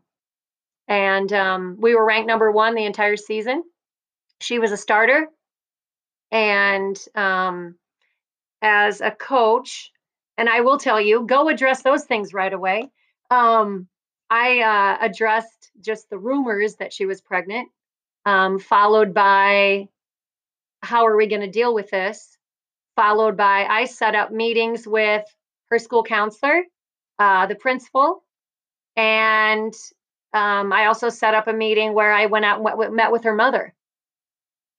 and um, we were ranked number one the entire season. She was a starter, and um, as a coach, and I will tell you, go address those things right away. Um, I uh, addressed just the rumors that she was pregnant, um, followed by, how are we going to deal with this? Followed by, I set up meetings with her school counselor, uh, the principal. And um, I also set up a meeting where I went out and w- met with her mother.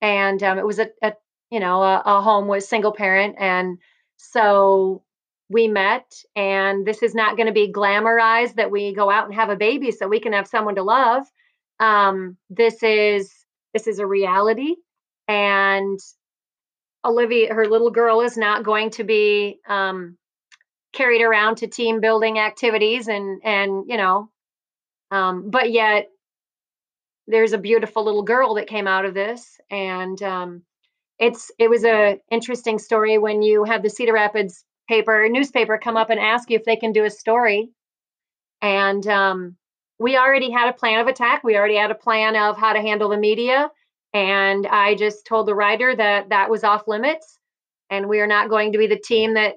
And um, it was a, a you know, a, a home with single parent. And so we met, and this is not going to be glamorized that we go out and have a baby so we can have someone to love. Um, this is, this is a reality. And Olivia, her little girl, is not going to be, um, carried around to team building activities and, and, you know, um, but yet there's a beautiful little girl that came out of this. And um, it's, it was a interesting story when you have the Cedar Rapids paper newspaper come up and ask you if they can do a story. And um, we already had a plan of attack. We already had a plan of how to handle the media. And I just told the writer that that was off limits, and we are not going to be the team that,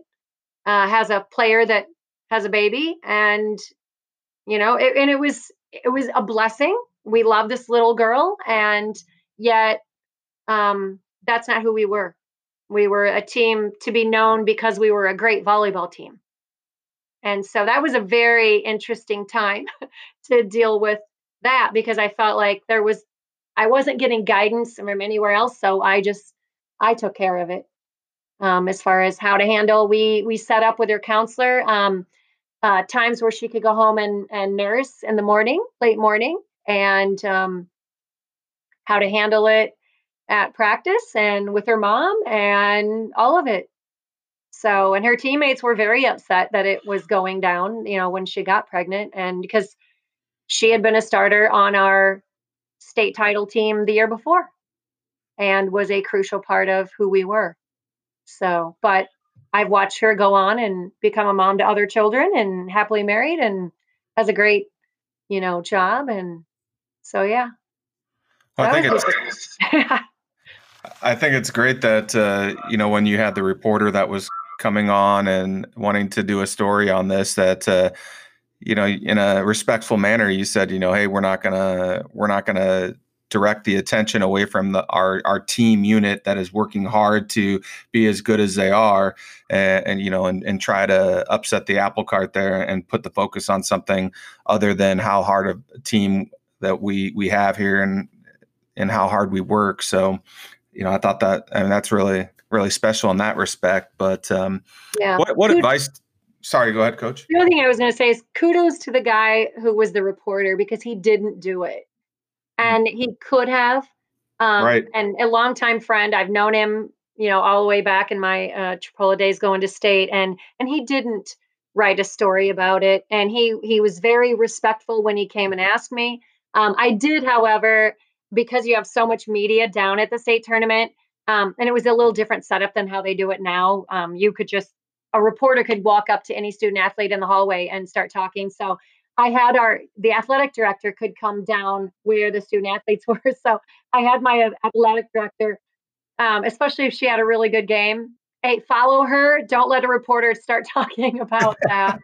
Uh, has a player that has a baby. And, you know, it, and it was, it was a blessing. We love this little girl. And yet um, that's not who we were. We were a team to be known because we were a great volleyball team. And so that was a very interesting time to deal with that, because I felt like there was, I wasn't getting guidance from anywhere else. So I just, I took care of it. Um, as far as how to handle, we we set up with her counselor um, uh, times where she could go home and, and nurse in the morning, late morning, and um, how to handle it at practice and with her mom and all of it. So, and her teammates were very upset that it was going down, you know, when she got pregnant, and because she had been a starter on our state title team the year before and was a crucial part of who we were. So, but I've watched her go on and become a mom to other children and happily married and has a great, you know, job. And so, yeah. Well, I think it's, I think it's great that, uh, you know, when you had the reporter that was coming on and wanting to do a story on this, that, uh, you know, in a respectful manner, you said, you know, hey, we're not gonna, we're not gonna direct the attention away from the, our, our team unit that is working hard to be as good as they are, and, and you know, and, and try to upset the apple cart there and put the focus on something other than how hard a team that we, we have here and, and how hard we work. So, you know, I thought that, I mean, that's really, really special in that respect, but um, yeah. what, what advice, sorry, go ahead, Coach. The only thing I was going to say is kudos to the guy who was the reporter, because he didn't do it. And he could have, um, right. and a longtime friend, I've known him, you know, all the way back in my uh, Tripoli days going to state, and, and he didn't write a story about it. And he, he was very respectful when he came and asked me. Um, I did, however, because you have so much media down at the state tournament, um, and it was a little different setup than how they do it now. Um, you could just, a reporter could walk up to any student athlete in the hallway and start talking. So I had our, the athletic director could come down where the student athletes were. So I had my athletic director, um, especially if she had a really good game, hey, follow her. Don't let a reporter start talking about that.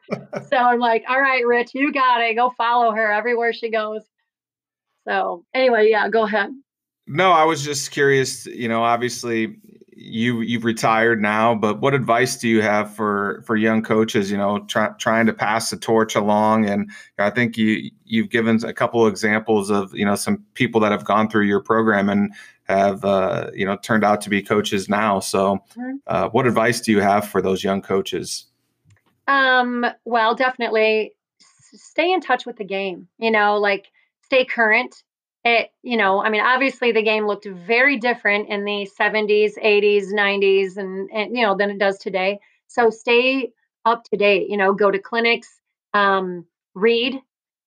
So I'm like, all right, Rich, you got it. Go follow her everywhere she goes. So anyway, yeah, go ahead. No, I was just curious, you know, obviously you, you've retired now, but what advice do you have for, for young coaches, you know, try, trying to pass the torch along? And I think you, you've given a couple of examples of, you know, some people that have gone through your program and have, uh, you know, turned out to be coaches now. So uh, what advice do you have for those young coaches? Um, well, definitely stay in touch with the game, you know, like stay current. It, you know, I mean, obviously the game looked very different in the seventies, eighties, nineties, and, and, you know, than it does today. So stay up to date, you know, go to clinics, um, read,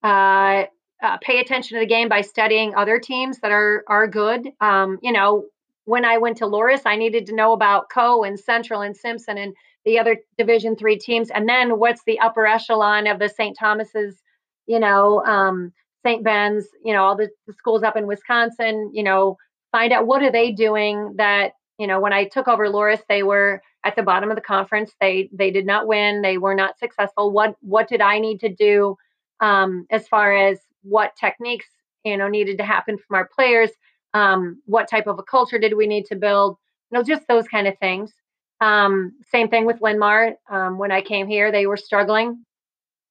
uh, uh, pay attention to the game by studying other teams that are, are good. Um, you know, when I went to Loras, I needed to know about Co and Central and Simpson and the other Division three teams. And then what's the upper echelon of the Saint Thomas's, you know, um, Saint Ben's, you know, all the, the schools up in Wisconsin, you know, find out what are they doing that, you know, when I took over Loras, they were at the bottom of the conference. They, they did not win. They were not successful. What, what did I need to do um, as far as what techniques, you know, needed to happen from our players? Um, what type of a culture did we need to build? You know, just those kind of things. Um, same thing with Linn-Mar. Um, when I came here, they were struggling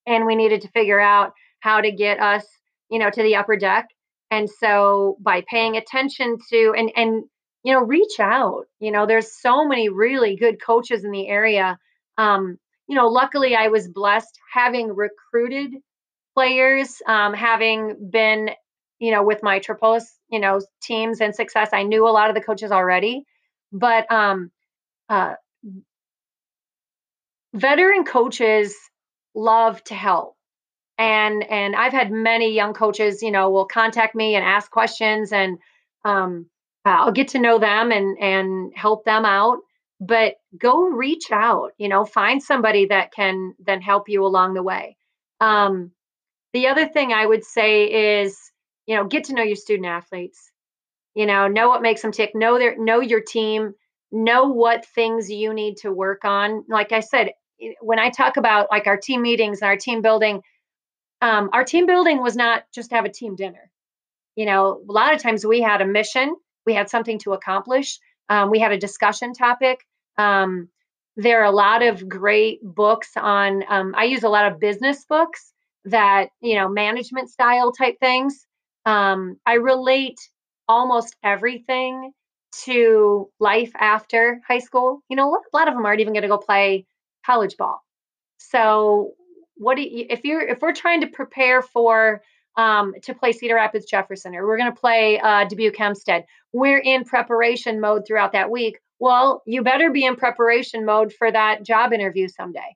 and we needed to figure out how to get us, you know, to the upper deck. And so by paying attention to, and, and, you know, reach out, you know, there's so many really good coaches in the area. Um, you know, luckily I was blessed having recruited players, um, having been, you know, with my Tripolis, you know, teams and success. I knew a lot of the coaches already, but, um, uh, veteran coaches love to help. And, and I've had many young coaches, you know, will contact me and ask questions and, um, I'll get to know them and, and help them out, but go reach out, you know, find somebody that can then help you along the way. Um, the other thing I would say is, you know, get to know your student athletes, you know, know what makes them tick, know their, know your team, know what things you need to work on. Like I said, when I talk about like our team meetings and our team building, Um, our team building was not just to have a team dinner. You know, a lot of times we had a mission, we had something to accomplish. Um, we had a discussion topic. Um, there are a lot of great books on, um, I use a lot of business books that, you know, management style type things. Um, I relate almost everything to life after high school. You know, a lot of them aren't even going to go play college ball. So what do you, if you're, if we're trying to prepare for, um, to play Cedar Rapids Jefferson, or we're going to play, uh, Dubuque-Hempstead, we're in preparation mode throughout that week. Well, you better be in preparation mode for that job interview someday.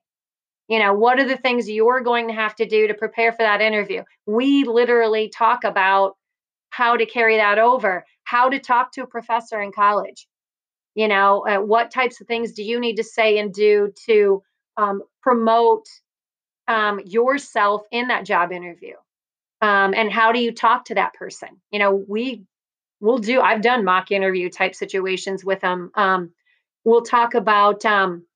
You know, what are the things you're going to have to do to prepare for that interview? We literally talk about how to carry that over, how to talk to a professor in college. You know, uh, what types of things do you need to say and do to, um, promote, Um, yourself in that job interview? Um, and how do you talk to that person? You know, we will do, I've done mock interview type situations with them. Um, we'll talk about um,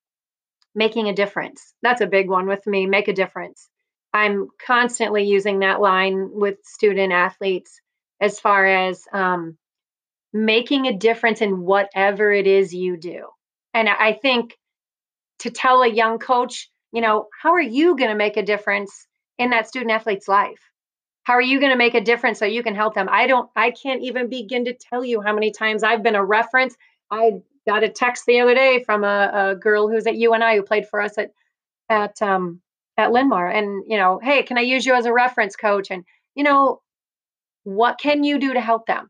making a difference. That's a big one with me, make a difference. I'm constantly using that line with student athletes as far as um, making a difference in whatever it is you do. And I think to tell a young coach, you know, how are you going to make a difference in that student athlete's life? How are you going to make a difference so you can help them? I don't, I can't even begin to tell you how many times I've been a reference. I got a text the other day from a, a girl who's at U N I who played for us at, at, um, at Linn-Mar, and, you know, hey, can I use you as a reference, coach? And, you know, what can you do to help them?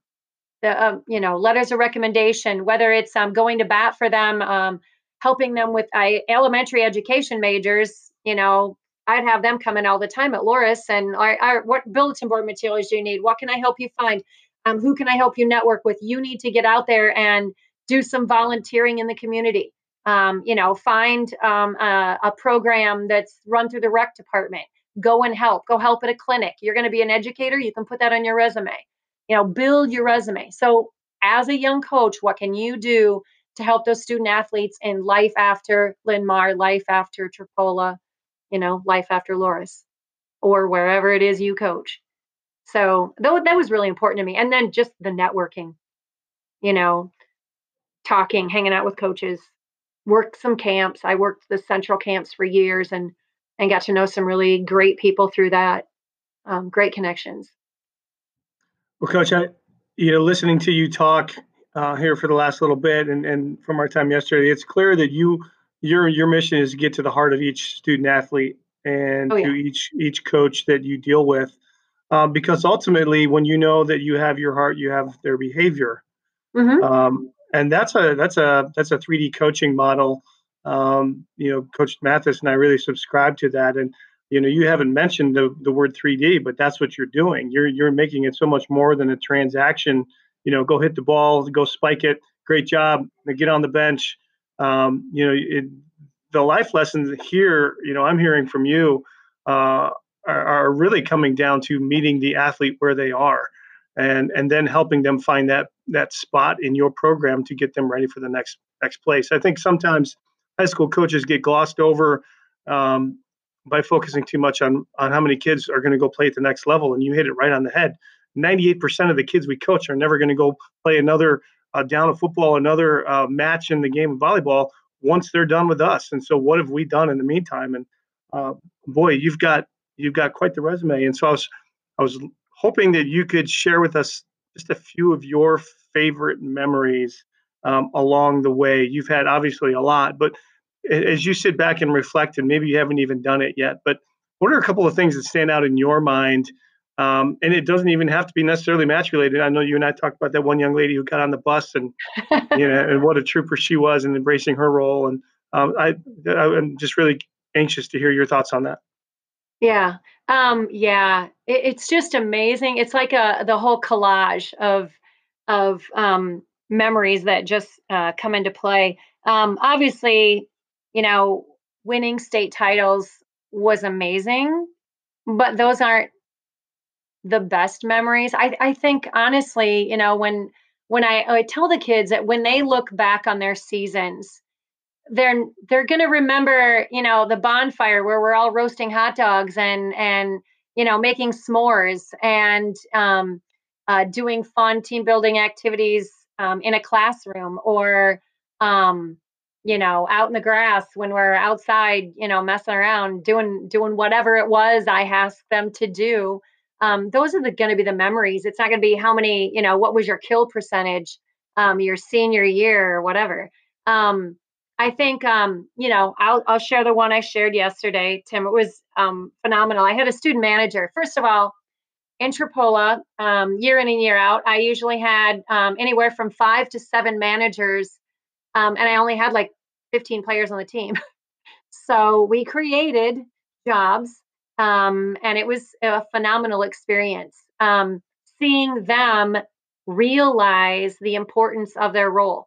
The, um, you know, letters of recommendation, whether it's um, going to bat for them, um, helping them with uh, elementary education majors. You know, I'd have them come in all the time at Loras and, all right, all right, what bulletin board materials do you need? What can I help you find? Um, who can I help you network with? You need to get out there and do some volunteering in the community. Um, you know, find um, a, a program that's run through the rec department. Go and help. Go help at a clinic. You're going to be an educator. You can put that on your resume. You know, build your resume. So as a young coach, what can you do to help those student athletes in life after Linn-Mar, life after Tripola, you know, life after Loras, or wherever it is you coach? So that, that was really important to me. And then just the networking, you know, talking, hanging out with coaches, worked some camps. I worked the central camps for years and, and got to know some really great people through that, um, great connections. Well, Coach, I, you know, listening to you talk uh, here for the last little bit, and, and from our time yesterday, it's clear that you, your your mission is to get to the heart of each student athlete and oh, yeah. to each each coach that you deal with, um, because ultimately, when you know that you have your heart, you have their behavior, mm-hmm. um, and that's a that's a that's a three D coaching model. Um, you know, Coach Mathis and I really subscribe to that, and. You know, you haven't mentioned the, the word three D, but that's what you're doing. You're you're making it so much more than a transaction. You know, go hit the ball, go spike it. Great job. Get on the bench. Um, you know, it, the life lessons here, you know, I'm hearing from you uh, are, are really coming down to meeting the athlete where they are, and and then helping them find that that spot in your program to get them ready for the next next place. I think sometimes high school coaches get glossed over. Um, by focusing too much on, on how many kids are going to go play at the next level. And you hit it right on the head. ninety-eight percent of the kids we coach are never going to go play another uh, down of football, another uh, match in the game of volleyball once they're done with us. And so what have we done in the meantime? And uh, boy, you've got, you've got quite the resume. And so I was, I was hoping that you could share with us just a few of your favorite memories um, along the way. You've had obviously a lot, but as you sit back and reflect, and maybe you haven't even done it yet, but what are a couple of things that stand out in your mind? Um, and it doesn't even have to be necessarily match related. I know you and I talked about that one young lady who got on the bus, and you know, and what a trooper she was in embracing her role. And um, I, I'm just really anxious to hear your thoughts on that. Yeah, um, yeah, it, it's just amazing. It's like a the whole collage of of um, memories that just uh, come into play. Um, obviously. You know, winning state titles was amazing, but those aren't the best memories. I, I think, honestly, you know, when when I, I tell the kids that when they look back on their seasons, they're they're going to remember, you know, the bonfire where we're all roasting hot dogs and and, you know, making s'mores and um, uh, doing fun team building activities um, in a classroom or, um, you know, out in the grass when we're outside, you know, messing around, doing, doing whatever it was I asked them to do. Um, those are the, going to be the memories. It's not going to be how many, you know, what was your kill percentage, um, your senior year or whatever. Um, I think, um, you know, I'll, I'll share the one I shared yesterday, Tim. It was um, phenomenal. I had a student manager. First of all, in Tripola, um, year in and year out, I usually had um, anywhere from five to seven managers. Um, and I only had like fifteen players on the team. So we created jobs um, and it was a phenomenal experience. Um, seeing them realize the importance of their role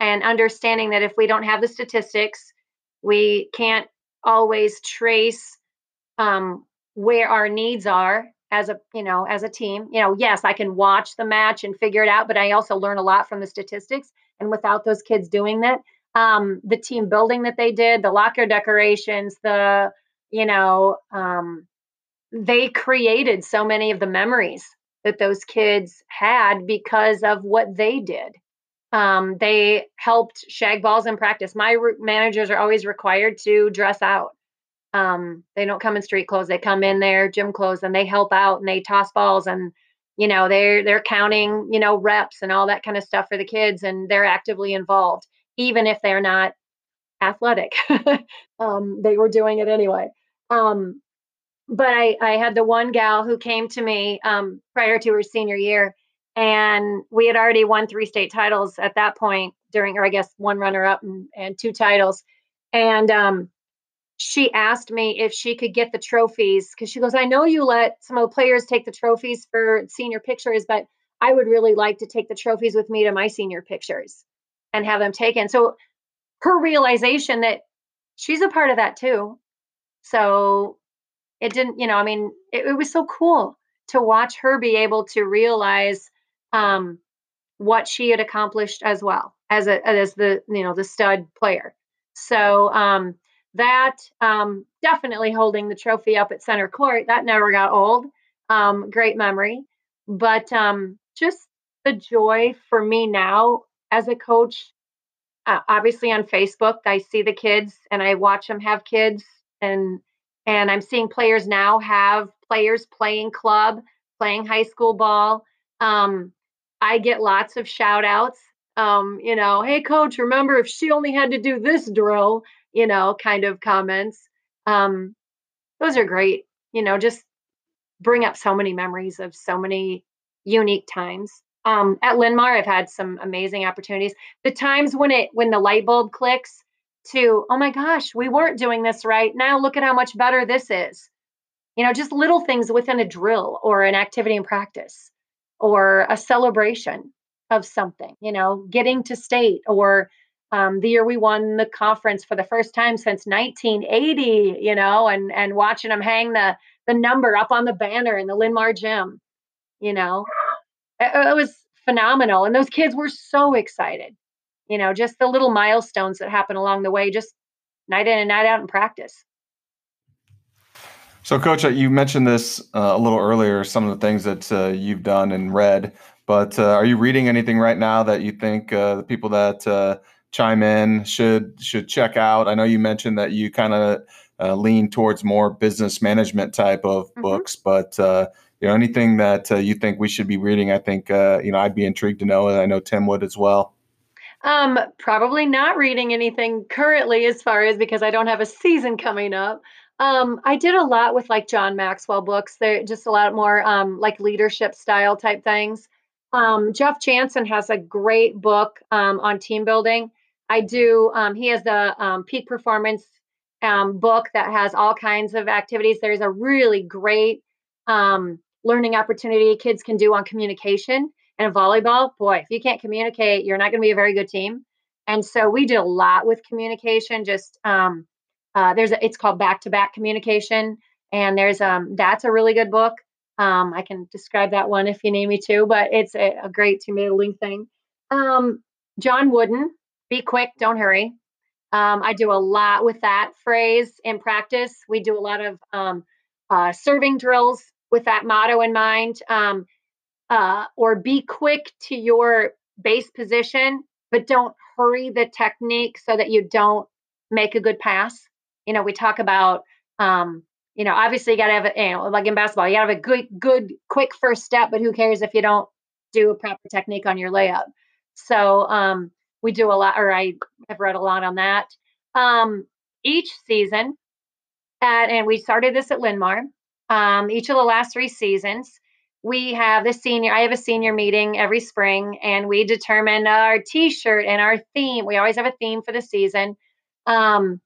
and understanding that if we don't have the statistics, we can't always trace um, where our needs are as a, you know, as a team. You know, yes, I can watch the match and figure it out, but I also learn a lot from the statistics. And without those kids doing that, um, the team building that they did, the locker decorations, the, you know, um, they created so many of the memories that those kids had because of what they did. Um, they helped shag balls in practice. My re- managers are always required to dress out. Um, they don't come in street clothes. They come in their gym clothes and they help out and they toss balls and, you know, they're, they're counting, you know, reps and all that kind of stuff for the kids. And they're actively involved, even if they're not athletic. um, they were doing it anyway. Um, but I, I had the one gal who came to me, um, prior to her senior year. And we had already won three state titles at that point during, or I guess one runner up and, and two titles. And um, she asked me if she could get the trophies because she goes, I know you let some of the players take the trophies for senior pictures, but I would really like to take the trophies with me to my senior pictures and have them taken. So her realization that she's a part of that too. So it didn't, you know, I mean, it, it was so cool to watch her be able to realize um, what she had accomplished as well as a, as the, you know, the stud player. So, um, that, um, definitely holding the trophy up at center court, that never got old. Um, great memory, but, um, just the joy for me now as a coach, uh, obviously on Facebook, I see the kids and I watch them have kids and, and I'm seeing players now have players playing club, playing high school ball. Um, I get lots of shout outs, um, you know, hey coach, remember if she only had to do this drill, you know, kind of comments. Um, those are great, you know, just bring up so many memories of so many unique times. Um, at Linn-Mar, I've had some amazing opportunities. The times when it, when the light bulb clicks to, oh my gosh, we weren't doing this right. Now look at how much better this is. You know, just little things within a drill or an activity in practice, or a celebration of something, you know, getting to state, or um, the year we won the conference for the first time since nineteen eighty, you know, and and watching them hang the the number up on the banner in the Linn-Mar gym, you know, it, it was phenomenal. And those kids were so excited, you know, just the little milestones that happen along the way, just night in and night out in practice. So, Coach, you mentioned this uh, a little earlier, some of the things that uh, you've done and read, but uh, are you reading anything right now that you think uh, the people that uh, chime in should should check out? I know you mentioned that you kind of uh, lean towards more business management type of mm-hmm. books, but uh, you know, anything that uh, you think we should be reading, I think uh, you know, I'd be intrigued to know, and I know Tim would as well. Um, probably not reading anything currently, as far as because I don't have a season coming up. Um, I did a lot with like John Maxwell books. They're just a lot more um, like leadership style type things. Um, Jeff Janssen has a great book um, on team building. I do. Um, he has the um, peak performance um, book that has all kinds of activities. There's a really great um, learning opportunity kids can do on communication and volleyball. Boy, if you can't communicate, you're not going to be a very good team. And so we did a lot with communication, just um, Uh, there's a, it's called Back-to-Back Communication, and there's um that's a really good book. Um, I can describe that one if you need me to, but it's a, a great team building thing. Um, John Wooden, be quick, don't hurry. Um, I do a lot with that phrase in practice. We do a lot of um uh, serving drills with that motto in mind, um, uh, or be quick to your base position, but don't hurry the technique so that you don't make a good pass. You know, we talk about, um, you know, obviously you got to have, a, you know, like in basketball, you got to have a good, good, quick first step, but who cares if you don't do a proper technique on your layup? So um, we do a lot, or I have read a lot on that. Um, each season, at, and we started this at Linn-Mar, um, each of the last three seasons, we have the senior, I have a senior meeting every spring, and we determine our t-shirt and our theme. We always have a theme for the season. Um,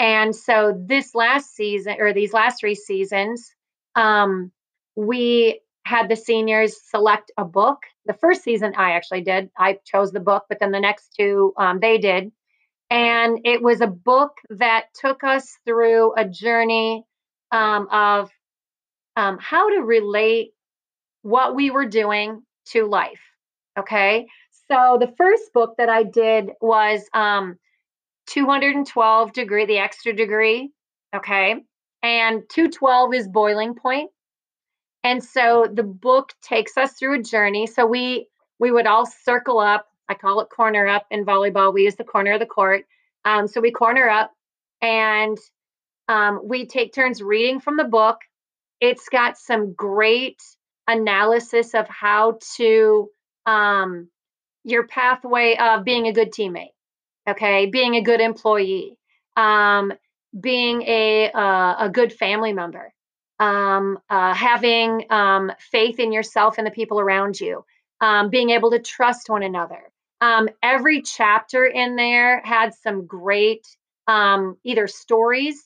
And so this last season, or these last three seasons, um, we had the seniors select a book. The first season I actually did. I chose the book, but then the next two, um, they did. And it was a book that took us through a journey um, of um, how to relate what we were doing to life. Okay. So the first book that I did was um, two twelve degree, the extra degree. Okay. And two twelve is boiling point. And so the book takes us through a journey. So we we would all circle up. I call it corner up in volleyball. We use the corner of the court. Um, so we corner up and um, we take turns reading from the book. It's got some great analysis of how to um, your pathway of being a good teammate. Okay. Being a good employee, um, being a, uh, a good family member, um, uh, having um, faith in yourself and the people around you, um, being able to trust one another. Um, every chapter in there had some great um, either stories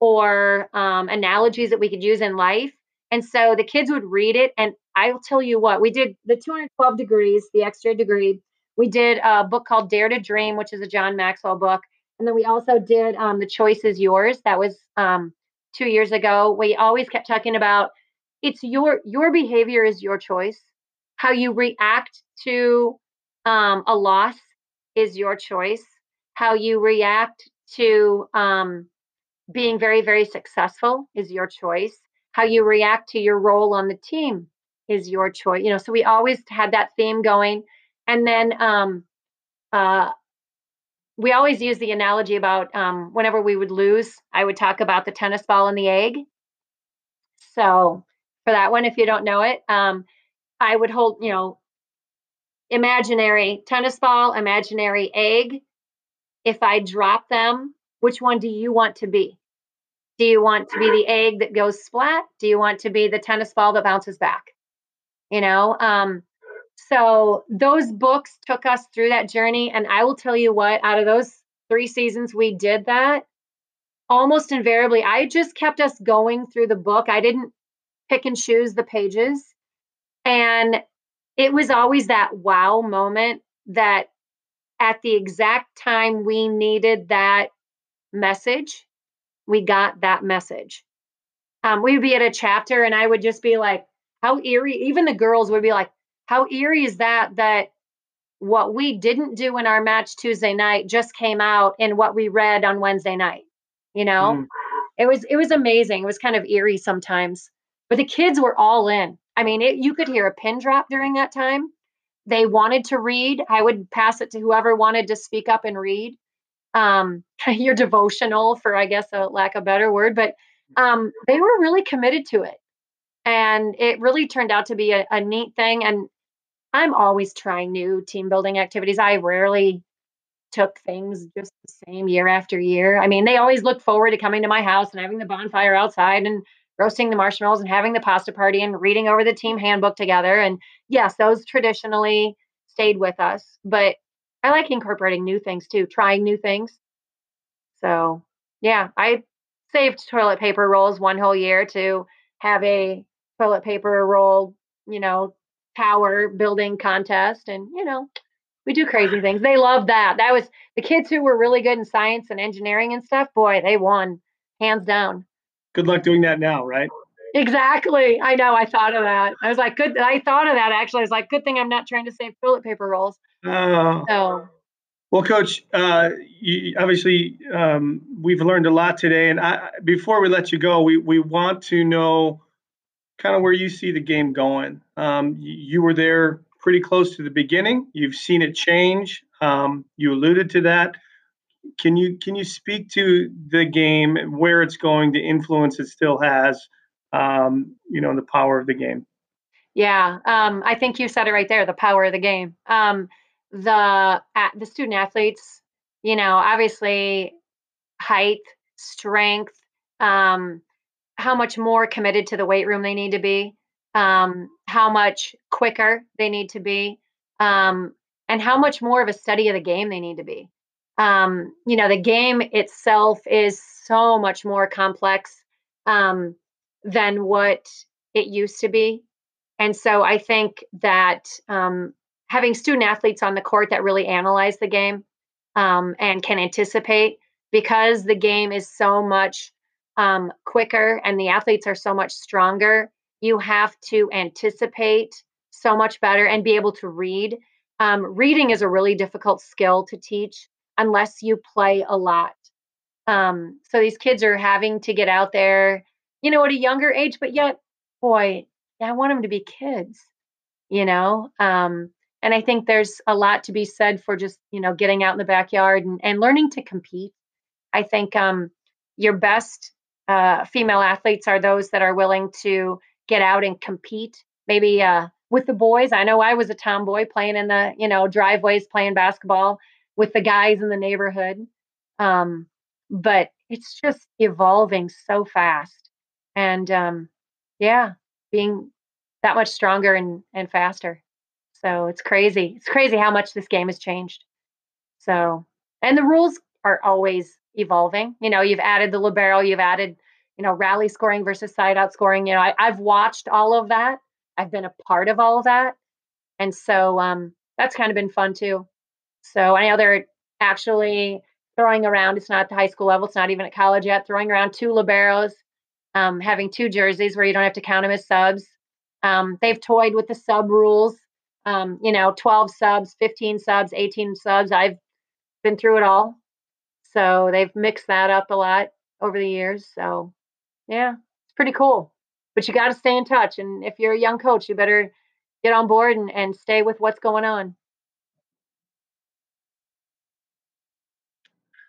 or um, analogies that we could use in life. And so the kids would read it. And I'll tell you what, we did the two twelve degrees, the extra degree. We did a book called Dare to Dream, which is a John Maxwell book. And then we also did um, The Choice is Yours. That was um, two years ago. We always kept talking about it's your your behavior is your choice. How you react to um, a loss is your choice. How you react to um, being very, very successful is your choice. How you react to your role on the team is your choice. You know, so we always had that theme going. And then um, uh, we always use the analogy about um, whenever we would lose, I would talk about the tennis ball and the egg. So for that one, if you don't know it, um, I would hold, you know, imaginary tennis ball, imaginary egg. If I drop them, which one do you want to be? Do you want to be the egg that goes splat? Do you want to be the tennis ball that bounces back? You know, um, so those books took us through that journey. And I will tell you what, out of those three seasons, we did that almost invariably. I just kept us going through the book. I didn't pick and choose the pages. And it was always that wow moment that at the exact time we needed that message, we got that message. Um, we'd be at a chapter and I would just be like, how eerie, even the girls would be like, how eerie is that, that what we didn't do in our match Tuesday night just came out in what we read on Wednesday night. You know, mm. it was, it was amazing. It was kind of eerie sometimes, but the kids were all in. I mean, it, you could hear a pin drop during that time. They wanted to read. I would pass it to whoever wanted to speak up and read, um, your devotional for, I guess, a lack of a better word, but um, they were really committed to it. And it really turned out to be a, a neat thing. And I'm always trying new team building activities. I rarely took things just the same year after year. I mean, they always look forward to coming to my house and having the bonfire outside and roasting the marshmallows and having the pasta party and reading over the team handbook together. And yes, those traditionally stayed with us, but I like incorporating new things too, trying new things. So yeah, I saved toilet paper rolls one whole year to have a toilet paper roll, you know, tower building contest. And, you know, we do crazy things. They love that. That was the kids who were really good in science and engineering and stuff. Boy, they won hands down. Good luck doing that now, right? Exactly. I know. I thought of that. I was like, good. I thought of that. Actually, I was like, good thing I'm not trying to save toilet paper rolls. Oh, so. Well, Coach, uh, you, obviously um, we've learned a lot today. And I, before we let you go, we, we want to know kind of where you see the game going. Um, you were there pretty close to the beginning. You've seen it change. Um, you alluded to that. Can you can you speak to the game, where it's going, the influence it still has, um, you know, and the power of the game? Yeah, um, I think you said it right there, the power of the game. Um, the uh, the student athletes, you know, obviously height, strength, um, how much more committed to the weight room they need to be, um, how much quicker they need to be, um, and how much more of a study of the game they need to be. Um, you know, the game itself is so much more complex um, than what it used to be. And so I think that um, having student athletes on the court that really analyze the game um, and can anticipate, because the game is so much Um, quicker and the athletes are so much stronger, you have to anticipate so much better and be able to read. Um, reading is a really difficult skill to teach unless you play a lot. Um, so these kids are having to get out there, you know, at a younger age, but yet, boy, I want them to be kids, you know? Um, and I think there's a lot to be said for just, you know, getting out in the backyard and, and learning to compete. I think um, your best uh, female athletes are those that are willing to get out and compete. Maybe uh, with the boys. I know I was a tomboy playing in the, you know, driveways, playing basketball with the guys in the neighborhood. Um, but it's just evolving so fast. And um, yeah, being that much stronger and, and faster. So it's crazy. It's crazy how much this game has changed. So, and the rules are always evolving. You know, you've added the libero, you've added, you know, rally scoring versus side out scoring. You know, I, I've watched all of that. I've been a part of all of that. And so um, that's kind of been fun too. So I know they're actually throwing around, it's not at the high school level, it's not even at college yet, throwing around two liberos, um, having two jerseys where you don't have to count them as subs. Um, they've toyed with the sub rules, um, you know, twelve subs, fifteen subs, eighteen subs. I've been through it all. So they've mixed that up a lot over the years. So yeah, it's pretty cool. But you got to stay in touch. And if you're a young coach, you better get on board and, and stay with what's going on.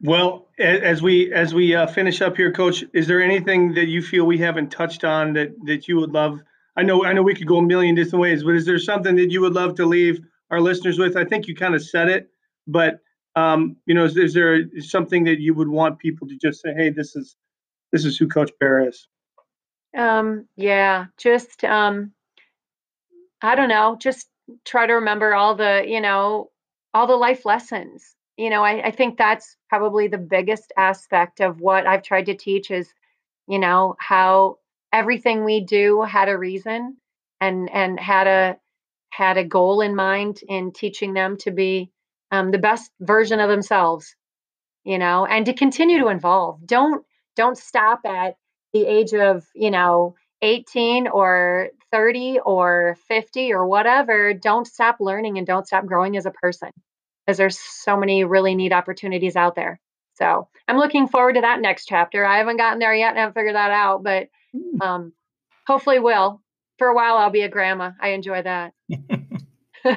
Well, as we as we uh, finish up here, Coach, is there anything that you feel we haven't touched on that, that you would love? I know I know we could go a million different ways, but is there something that you would love to leave our listeners with? I think you kind of said it, but um, you know, is, is there something that you would want people to just say, "Hey, this is this is who Coach Baer is"? Um, yeah, just, um, I don't know, just try to remember all the, you know, all the life lessons. You know, I, I think that's probably the biggest aspect of what I've tried to teach is, you know, how everything we do had a reason and, and had a, had a goal in mind in teaching them to be, um, the best version of themselves, you know, and to continue to evolve. Don't, don't stop at the age of, you know, eighteen or thirty or fifty or whatever. Don't stop learning and don't stop growing as a person, because there's so many really neat opportunities out there. So I'm looking forward to that next chapter. I haven't gotten there yet and I haven't figured that out, but um, hopefully will. For a while, I'll be a grandma. I enjoy that.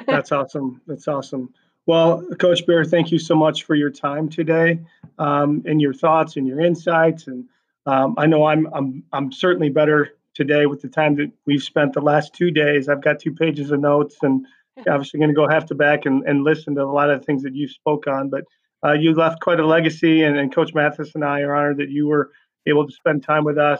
That's awesome. That's awesome. Well, Coach Baer, thank you so much for your time today um, and your thoughts and your insights. And Um, I know I'm I'm I'm certainly better today with the time that we've spent the last two days. I've got two pages of notes, and obviously going to go half to back and, and listen to a lot of the things that you spoke on. But uh, you left quite a legacy, and, and Coach Mathis and I are honored that you were able to spend time with us.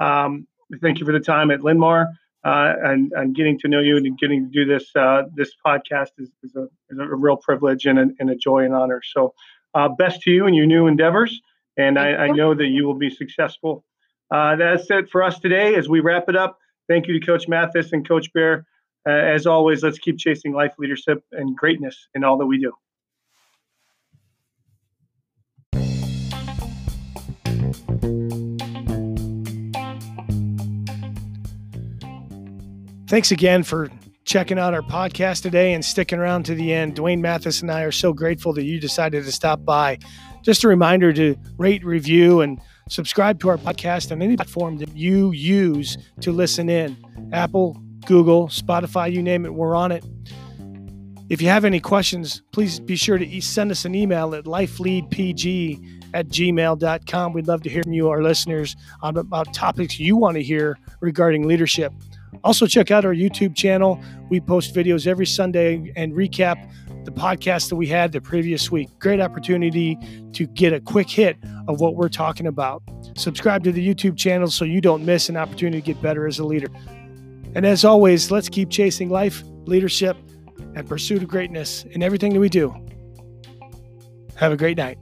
Um, thank you for the time at Linn-Mar, uh, and and getting to know you and getting to do this uh, this podcast is, is a is a real privilege and a, and a joy and honor. So uh, best to you and your new endeavors. And I, I know that you will be successful. Uh, that's it for us today. As we wrap it up, thank you to Coach Mathis and Coach Baer. Uh, as always, let's keep chasing life, leadership, and greatness in all that we do. Thanks again for checking out our podcast today and sticking around to the end. Dwayne Mathis and I are so grateful that you decided to stop by. Just a reminder to rate, review, and subscribe to our podcast on any platform that you use to listen in. Apple, Google, Spotify, you name it, we're on it. If you have any questions, please be sure to send us an email at lifeleadpg at gmail dot com. We'd love to hear from you, our listeners, about topics you want to hear regarding leadership. Also, check out our YouTube channel. We post videos every Sunday and recap the podcast that we had the previous week. Great opportunity to get a quick hit of what we're talking about. Subscribe to the YouTube channel so you don't miss an opportunity to get better as a leader. And as always, let's keep chasing life, leadership, and pursuit of greatness in everything that we do. Have a great night.